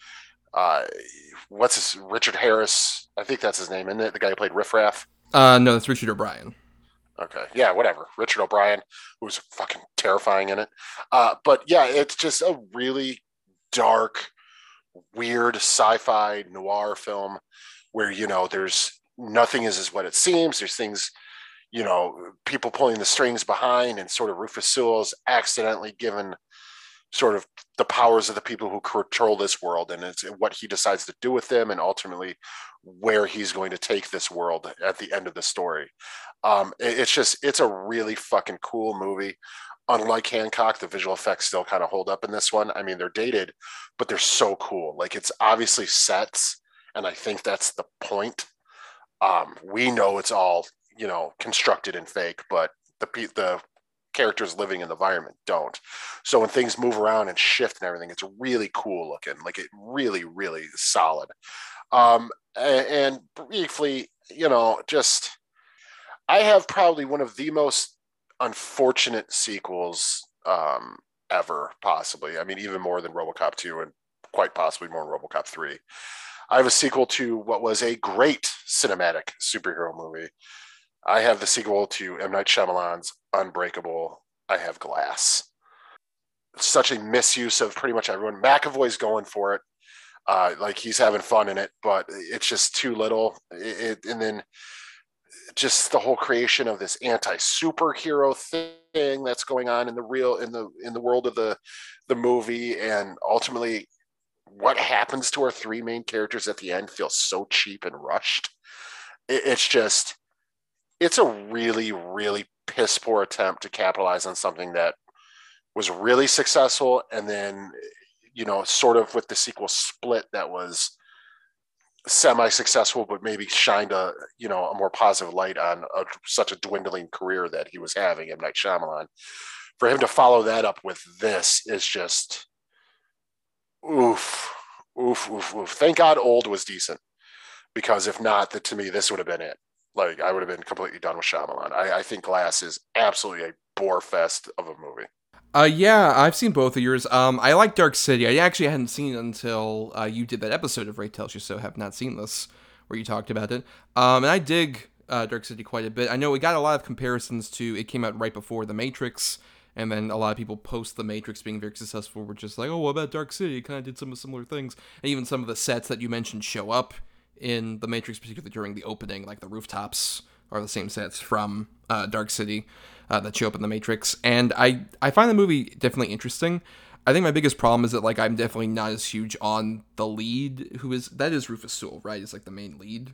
Richard Harris. I think that's his name, isn't it? The guy who played Riff Raff. No, that's Richard O'Brien. Okay. Yeah, whatever. Richard O'Brien, who's fucking terrifying in it. But yeah, it's just a really dark, weird sci-fi noir film where, you know, there's nothing is what it seems. There's things, you know, people pulling the strings behind, and sort of Rufus Sewell's accidentally given sort of the powers of the people who control this world, and it's what he decides to do with them, and ultimately where he's going to take this world at the end of the story. It's a really fucking cool movie. Unlike Hancock, the visual effects still kind of hold up in this one. I mean, they're dated, but they're so cool. Like, it's obviously sets, and I think that's the point. We know it's all, you know, constructed and fake, but the characters living in the environment don't. So when things move around and shift and everything, it's really cool looking. Like, it really, really is solid. And briefly, you know, just, I have probably one of the most unfortunate sequels ever, possibly. I mean, even more than RoboCop 2, and quite possibly more than RoboCop 3. I have a sequel to what was a great cinematic superhero movie. I have the sequel to M. Night Shyamalan's Unbreakable. I have Glass. Such a misuse of pretty much everyone. McAvoy's going for it. Like, he's having fun in it, but it's just too little. And then just the whole creation of this anti-superhero thing that's going on in the real, in the world of the movie, and ultimately what happens to our three main characters at the end feels so cheap and rushed. It's a really, really piss poor attempt to capitalize on something that was really successful, and then, you know, sort of with the sequel Split, that was semi-successful, but maybe shined a more positive light on such a dwindling career that he was having, M. Night Shyamalan. For him to follow that up with this is just oof. Thank God Old was decent, because if not, that to me, this would have been it. Like, I would have been completely done with Shyamalan. I think Glass is absolutely a bore fest of a movie. Yeah, I've seen both of yours. I like Dark City. I actually hadn't seen it until you did that episode of Ray Tells You So. Have not seen this, where you talked about it. And I dig Dark City quite a bit. I know we got a lot of comparisons to, it came out right before The Matrix, and then a lot of people post The Matrix being very successful were just like, oh, what about Dark City? It kind of did some similar things. And even some of the sets that you mentioned show up in The Matrix, particularly during the opening, like the rooftops are the same sets from Dark City that show up in The Matrix. And I find the movie definitely interesting. I think my biggest problem is that, like, I'm definitely not as huge on the lead, that is Rufus Sewell, right? It's like the main lead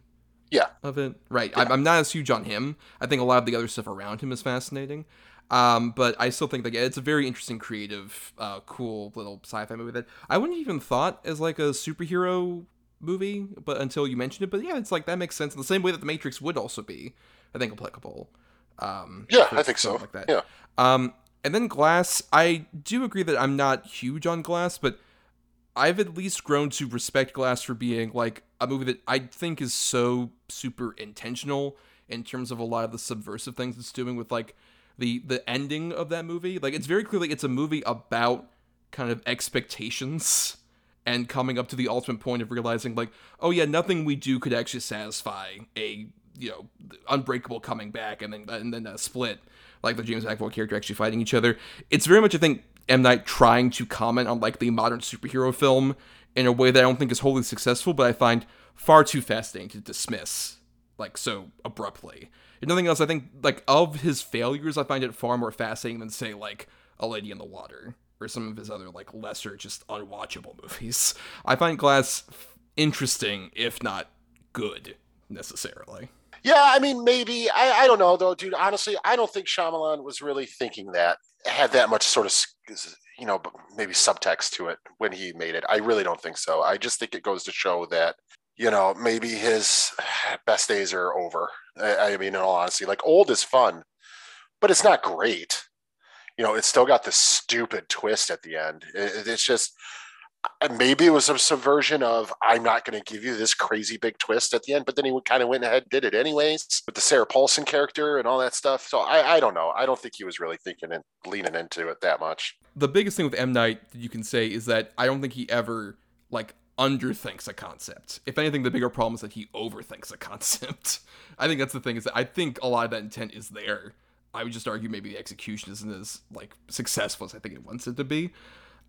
of it. Right. Yeah. I'm not as huge on him. I think a lot of the other stuff around him is fascinating. But I still think that it's a very interesting, creative, cool little sci-fi movie that I wouldn't even thought as like a superhero movie, but until you mentioned it. But yeah, it's like, that makes sense in the same way that The Matrix would also be, I think, applicable. I think so. Like that. Yeah. And then Glass, I do agree that I'm not huge on Glass, but I've at least grown to respect Glass for being like a movie that I think is so super intentional in terms of a lot of the subversive things it's doing with, like, the ending of that movie. Like, it's very clearly, it's a movie about kind of expectations and coming up to the ultimate point of realizing, like, oh yeah, nothing we do could actually satisfy a, you know, Unbreakable coming back, and then a Split, like the James McAvoy character actually fighting each other. It's very much, I think, M. Night trying to comment on, like, the modern superhero film in a way that I don't think is wholly successful, but I find far too fascinating to dismiss, like, so abruptly. If nothing else, I think, like, of his failures, I find it far more fascinating than, say, like, A Lady in the Water, or some of his other, like, lesser, just unwatchable movies. I find Glass interesting, if not good, necessarily. Yeah, I mean, maybe. I don't know, though, dude. Honestly, I don't think Shyamalan was really thinking that. Had that much sort of, you know, maybe subtext to it when he made it. I really don't think so. I just think it goes to show that, you know, maybe his best days are over. I mean, in all honesty, like, Old is fun, but it's not great. You know, it's still got this stupid twist at the end. It's just, maybe it was a subversion of, I'm not going to give you this crazy big twist at the end, but then he kind of went ahead and did it anyways with the Sarah Paulson character and all that stuff. So I don't know. I don't think he was really thinking and leaning into it that much. The biggest thing with M. Night that you can say is that I don't think he ever underthinks a concept. If anything, the bigger problem is that he overthinks a concept. I think that's the thing, is that I think a lot of that intent is there. I would just argue maybe the execution isn't as successful as I think it wants it to be.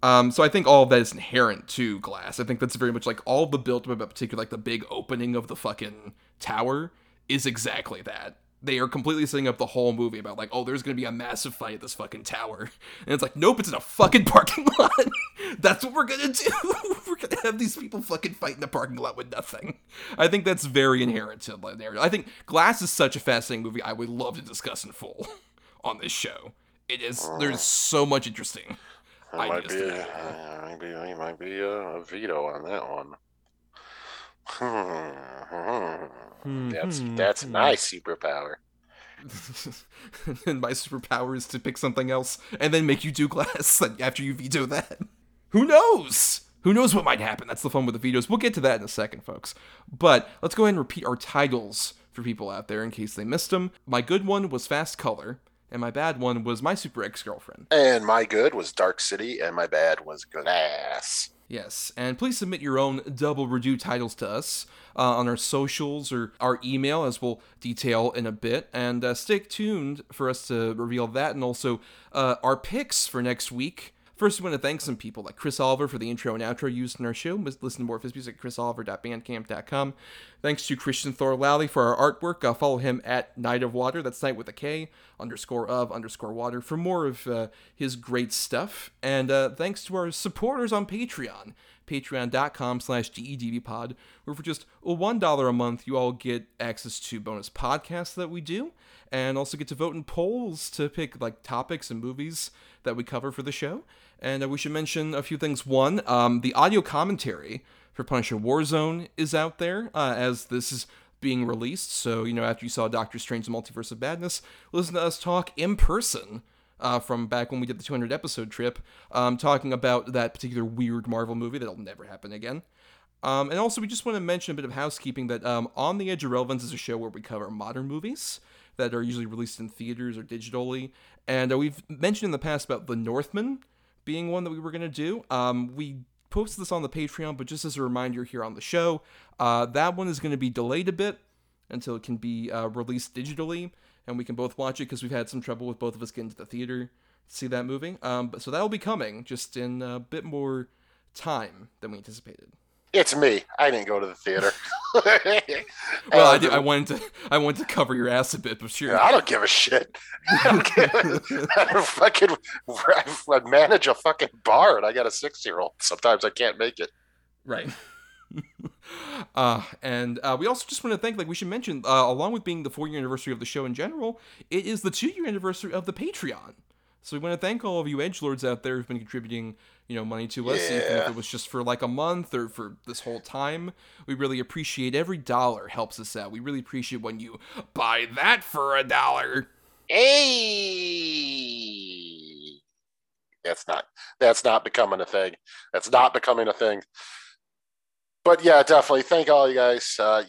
So I think all of that is inherent to Glass. I think that's very much all the build up, in particular, the big opening of the fucking tower is exactly that. They are completely setting up the whole movie about there's going to be a massive fight at this fucking tower. And it's nope, it's in a fucking parking lot. That's what we're going to do. We're going to have these people fucking fight in the parking lot with nothing. I think that's very inherent to the narrative. I think Glass is such a fascinating movie I would love to discuss in full on this show. It is, there's so much interesting. There might be a veto on that one. That's my superpower. And my superpower is to pick something else and then make you do Glass after you veto that. Who knows? Who knows what might happen? That's the fun with the vetoes. We'll get to that in a second, folks. But let's go ahead and repeat our titles for people out there in case they missed them. My good one was Fast Color. And my bad one was My Super Ex-Girlfriend. And my good was Dark City, and my bad was Glass. Yes, and please submit your own double redo titles to us on our socials or our email, as we'll detail in a bit. And stay tuned for us to reveal that and also our picks for next week. First, we want to thank some people like Chris Oliver for the intro and outro used in our show. Listen to more of his music at chrisoliver.bandcamp.com. Thanks to Christian Thor Lally for our artwork. Follow him at Night of Water. That's Night with a K, _of_water for more of his great stuff. And thanks to our supporters on Patreon, patreon.com/GEDVpod, where for just $1 a month, you all get access to bonus podcasts that we do and also get to vote in polls to pick topics and movies that we cover for the show. And we should mention a few things. One, the audio commentary for Punisher Warzone is out there as this is being released. So, after you saw Doctor Strange and Multiverse of Madness, listen to us talk in person from back when we did the 200 episode trip, talking about that particular weird Marvel movie that'll never happen again. And also, we just want to mention a bit of housekeeping that On the Edge of Relevance is a show where we cover modern movies that are usually released in theaters or digitally. And we've mentioned in the past about The Northman being one that we were going to do. We posted this on the Patreon, but just as a reminder here on the show, that one is going to be delayed a bit until it can be released digitally, and we can both watch it because we've had some trouble with both of us getting to the theater to see that movie. So that'll be coming just in a bit more time than we anticipated. It's me. I didn't go to the theater. Well, I did. I wanted to cover your ass a bit, but sure. I don't give a shit. I manage a fucking bar, and I got a 6-year-old. Sometimes I can't make it. Right. And we also just want to thank, we should mention, along with being the 4-year anniversary of the show in general, it is the 2-year anniversary of the Patreon. So we want to thank all of you edgelords out there who've been contributing, money to us, even if it was just for a month or for this whole time. We really appreciate every dollar helps us out. We really appreciate when you buy that for $1. Hey, that's not becoming a thing. That's not becoming a thing. But yeah, definitely thank all you guys. I'm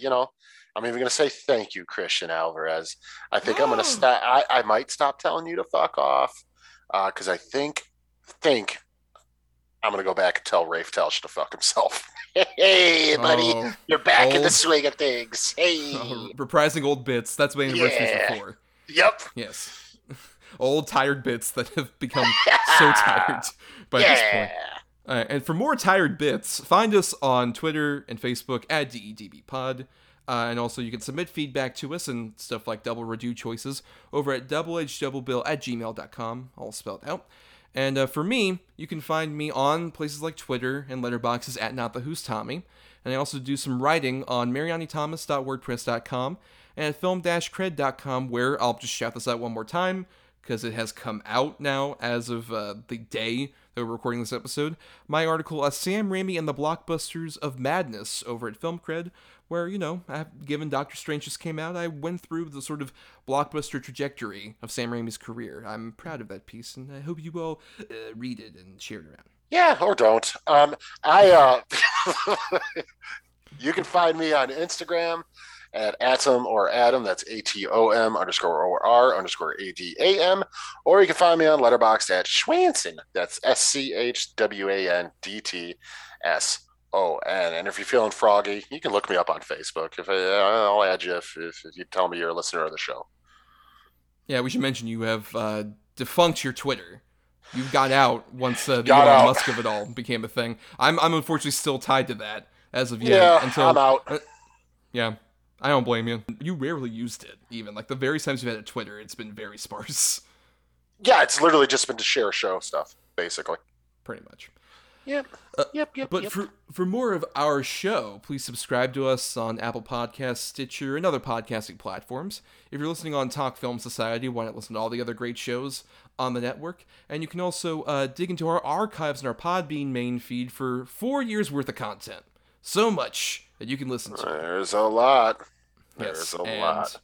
even going to say thank you, Christian Alvarez. I think I'm going to stop. I might stop telling you to fuck off because I think I'm going to go back and tell Rafe Telch to fuck himself. Hey, buddy, you're back in the swing of things. Hey. Reprising old bits. That's what anniversaries are for. Yep. Yes. Old tired bits that have become so tired by this point. All right, and for more tired bits, find us on Twitter and Facebook at DEDBpod. And also, you can submit feedback to us and stuff like double redo choices over at doubleedgedoublebill@gmail.com, all spelled out. And for me, you can find me on places like Twitter and Letterboxd at NotTheWho'sTommy. And I also do some writing on MarianiThomas.wordpress.com and at film-cred.com, where I'll just shout this out one more time because it has come out now as of the day that we're recording this episode. My article, Sam Raimi and the Blockbusters of Madness, over at Film Cred, where, given Doctor Strange just came out, I went through the sort of blockbuster trajectory of Sam Raimi's career. I'm proud of that piece, and I hope you all read it and share it around. Yeah, or don't. You can find me on Instagram at Atom or Adam, that's ATOM_OR_ADAM, or you can find me on Letterboxd at Schwanson, that's SchwanDtson. And if you're feeling froggy, you can look me up on Facebook. I'll add you if you tell me you're a listener of the show. Yeah, we should mention you have defunct your Twitter. You got out once the Elon Musk of it all became a thing. I'm unfortunately still tied to that as of yet. Yeah, until, I'm out. Yeah. I don't blame you. You rarely used it, even. Like, the various times you've had a Twitter, it's been very sparse. Yeah, it's literally just been to share show stuff, basically. Pretty much. Yep. But for more of our show, please subscribe to us on Apple Podcasts, Stitcher, and other podcasting platforms. If you're listening on Talk Film Society, why not listen to all the other great shows on the network? And you can also dig into our archives and our Podbean main feed for 4 years worth of content. So much that you can listen to. There's a lot. There's a lot.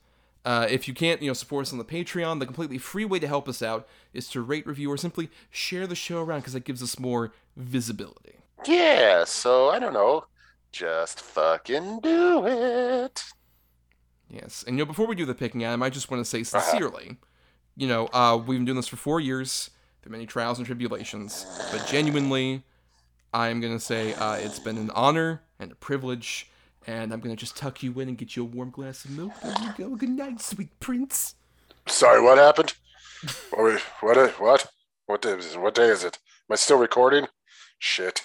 If you can't, support us on the Patreon, the completely free way to help us out is to rate, review, or simply share the show around, because that gives us more visibility. Yeah, so I don't know. Just fucking do it. Yes, and before we do the picking item, I just want to say sincerely, we've been doing this for 4 years, through many trials and tribulations, but genuinely, I'm going to say it's been an honor and a privilege, and I'm going to just tuck you in and get you a warm glass of milk. There you go. Good night, sweet prince. Sorry, what happened? What? What day is it? Am I still recording? Shit.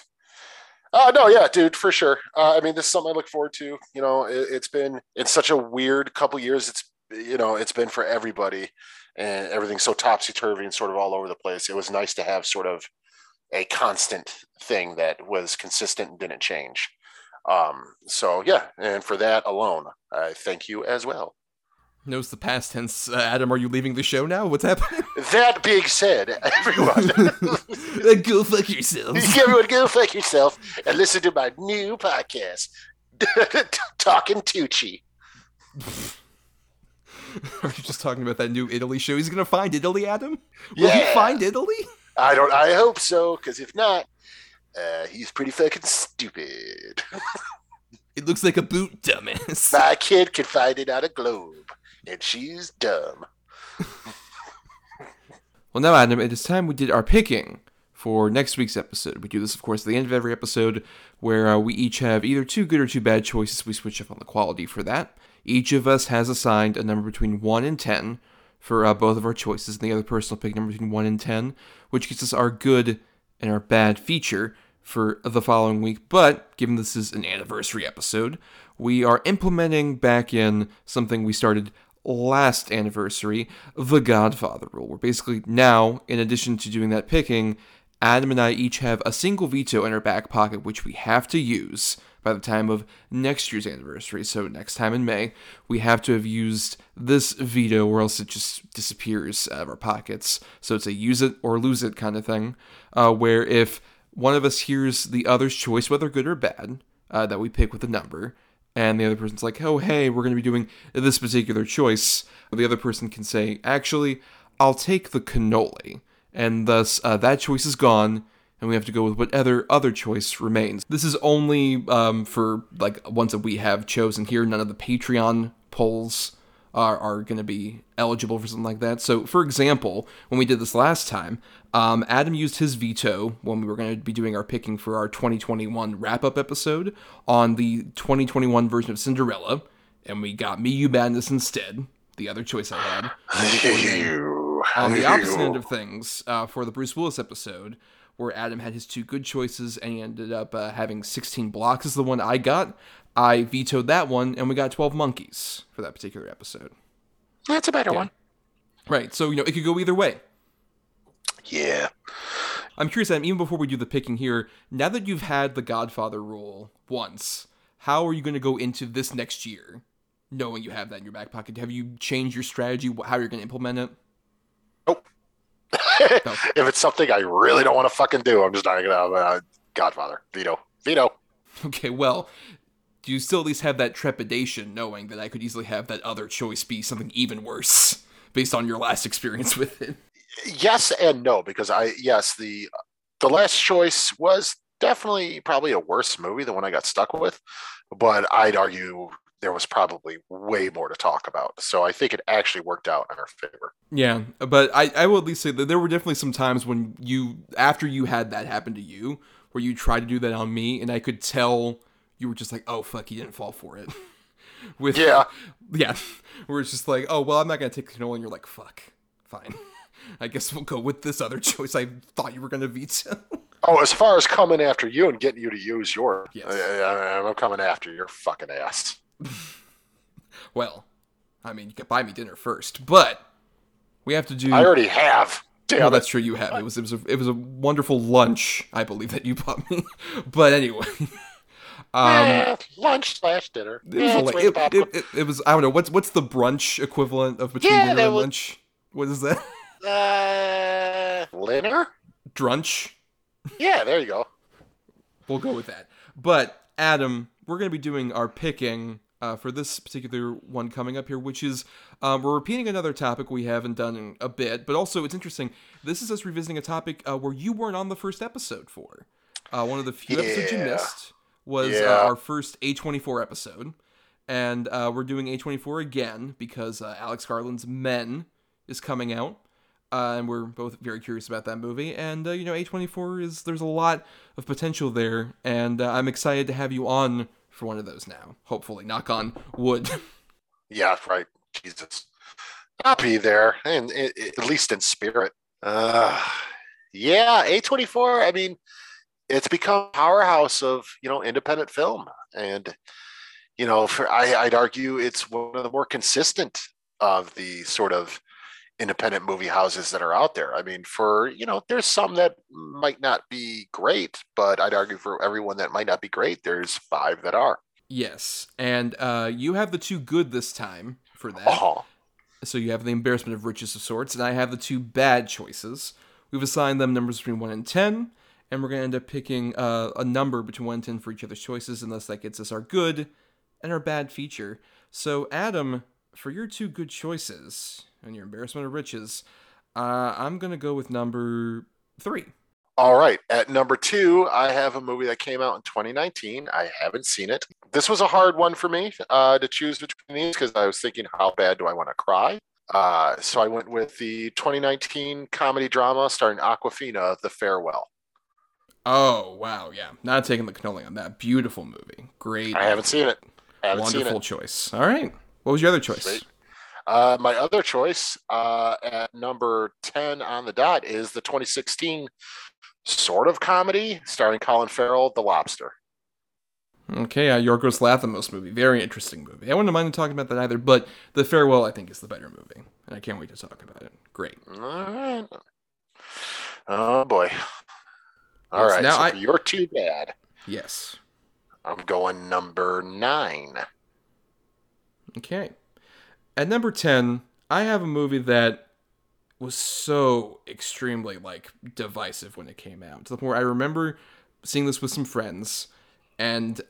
No, yeah, dude, for sure. This is something I look forward to. It's such a weird couple years. It's been for everybody, and everything's so topsy-turvy and sort of all over the place. It was nice to have sort of a constant thing that was consistent and didn't change. So yeah, and for that alone, I thank you as well. Notice the past tense, Adam, are you leaving the show now? What's happening? That being said, everyone, go fuck yourselves. Everyone go fuck yourself and listen to my new podcast, Talking Tucci. Are you just talking about that new Italy show? He's going to find Italy, Adam? Will he find Italy? I hope so, because if not, he's pretty fucking stupid. It looks like a boot, dumbass. My kid can find it on a globe, and she's dumb. Well, now, Adam, it is time we did our picking for next week's episode. We do this, of course, at the end of every episode, where we each have either two good or two bad choices. We switch up on the quality for that. Each of us has assigned a number between 1 and 10 for both of our choices, and the other person will pick number between 1 and 10, which gets us our good and our bad feature for the following week. But given this is an anniversary episode, we are implementing back in something we started last anniversary, the Godfather rule. We're basically now, in addition to doing that picking, Adam and I each have a single veto in our back pocket, which we have to use by the time of next year's anniversary. So next time in May, we have to have used this veto, or else it just disappears out of our pockets. So it's a use it or lose it kind of thing, where if one of us hears the other's choice, whether good or bad, that we pick with a number, and the other person's like, oh, hey, we're going to be doing this particular choice, the other person can say, actually, I'll take the cannoli, and thus that choice is gone, and we have to go with what other choice remains. This is only for like ones that we have chosen here. None of the Patreon polls are going to be eligible for something like that. So, for example, when we did this last time, Adam used his veto when we were going to be doing our picking for our 2021 wrap-up episode on the 2021 version of Cinderella, and we got Me, You, Madness instead, the other choice I had. On the opposite end of things, for the Bruce Willis episode, where Adam had his two good choices and he ended up having 16 blocks is the one I got. I vetoed that one, and we got 12 monkeys for that particular episode. That's a better one. Right, so, it could go either way. Yeah. I'm curious, Adam, even before we do the picking here, now that you've had the Godfather rule once, how are you going to go into this next year, knowing you have that in your back pocket? Have you changed your strategy, how you're going to implement it? Nope. If it's something I really don't want to fucking do, I'm just not going to Godfather. Veto. Okay, well, do you still at least have that trepidation knowing that I could easily have that other choice be something even worse based on your last experience with it? Yes and no, because yes, the The Last Choice was definitely probably a worse movie than one I got stuck with, but I'd argue there was probably way more to talk about. So I think it actually worked out in our favor. Yeah, but I will at least say that there were definitely some times when you, after you had that happen to you, where you tried to do that on me, and I could tell you were just like, oh, fuck, you didn't fall for it. With, yeah, where it's just like, oh, well, I'm not going to take Canola, and you're like, fuck, fine. I guess we'll go with this other choice I thought you were going to veto. Oh, as far as coming after you and getting you to use your, yes. I'm coming after your fucking ass. Well, I mean, you could buy me dinner first, but we have to do... I already have. Damn, well, that's true, you have. It was a wonderful lunch, I believe, that you bought me. But anyway... lunch/dinner. It was I don't know, what's the brunch equivalent of between dinner and lunch? What is that? Dinner? Drunch? Yeah, there you go. We'll go with that. But, Adam, we're going to be doing our picking for this particular one coming up here, which is we're repeating another topic we haven't done in a bit, but also it's interesting. This is us revisiting a topic where you weren't on the first episode for. One of the few episodes you missed was our first A24 episode, and we're doing A24 again because Alex Garland's Men is coming out. And we're both very curious about that movie. And, A24 there's a lot of potential there. And I'm excited to have you on for one of those now. Hopefully. Knock on wood. Yeah, right. Jesus. I'll be there. And at least in spirit. Yeah, A24. I mean, it's become a powerhouse of, independent film. And, I'd argue it's one of the more consistent of the sort of independent movie houses that are out there. I mean, for, there's some that might not be great, but I'd argue for everyone that might not be great, there's 5 that are. Yes. And you have the 2 good this time for that. Uh-huh. So you have the embarrassment of riches of sorts, and I have the 2 bad choices. We've assigned them numbers between 1 and 10, and we're going to end up picking a number between 1 and 10 for each other's choices, unless that gets us our good and our bad feature. So, Adam, for your 2 good choices and your embarrassment of riches, I'm going to go with number 3. All right. At number 2, I have a movie that came out in 2019. I haven't seen it. This was a hard one for me to choose between these because I was thinking, how bad do I want to cry? So I went with the 2019 comedy drama starring Awkwafina, The Farewell. Oh, wow. Yeah. Not taking the cannoli on that. Beautiful movie. Great. I haven't seen it. Wonderful choice. All right. What was your other choice? Sweet. My other choice at number 10 on the dot is the 2016 sort of comedy starring Colin Farrell, The Lobster. Okay, Yorgos Lanthimos movie. Very interesting movie. I wouldn't mind talking about that either, but The Farewell, I think, is the better movie, and I can't wait to talk about it. Great. All right. Oh, boy. All right, now so you're too bad. Yes. I'm going number 9. Okay. At number 10, I have a movie that was so extremely, divisive when it came out. To the point where I remember seeing this with some friends, and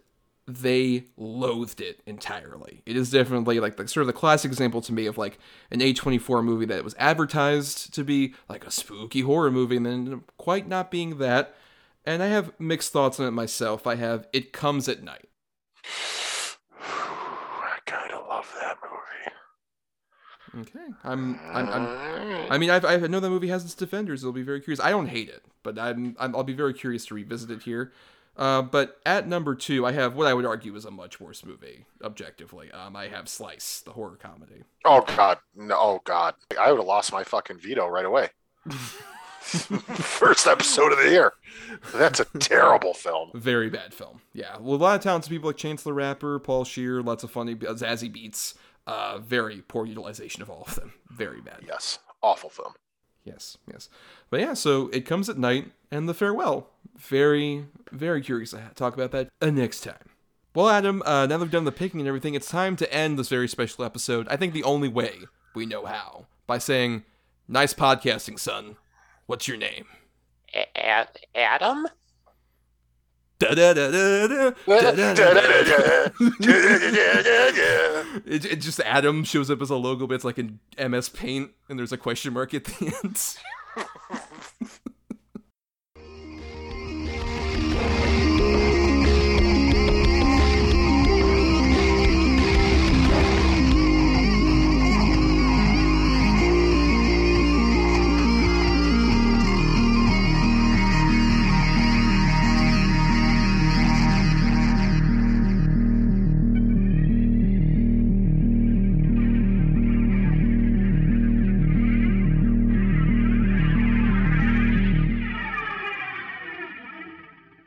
they loathed it entirely. It is definitely, sort of the classic example to me of, an A24 movie that was advertised to be, a spooky horror movie, and then quite not being that. And I have mixed thoughts on it myself. I have It Comes at Night. I kind of love that movie. Okay, I know that movie has its defenders. It'll be very curious. I don't hate it, but I'll be very curious to revisit it here. But at number 2, I have what I would argue is a much worse movie, objectively. I have Slice, the horror comedy. Oh God, no! Oh God, I would have lost my fucking veto right away. First episode of the year. That's a terrible film. Very bad film. Yeah, well, a lot of talented people like Chance the Rapper, Paul Scheer, lots of funny Zazie Beetz. Very poor utilization of all of them. Very bad. Yes. Awful film. Yes. But yeah, so It Comes at Night and The Farewell. Very, very curious to talk about that next time. Well, Adam, now that we've done the picking and everything, it's time to end this very special episode. I think the only way we know how, by saying, nice podcasting, son. What's your name? Adam? It just Adam shows up as a logo, but it's like in MS Paint, and there's a question mark at the end.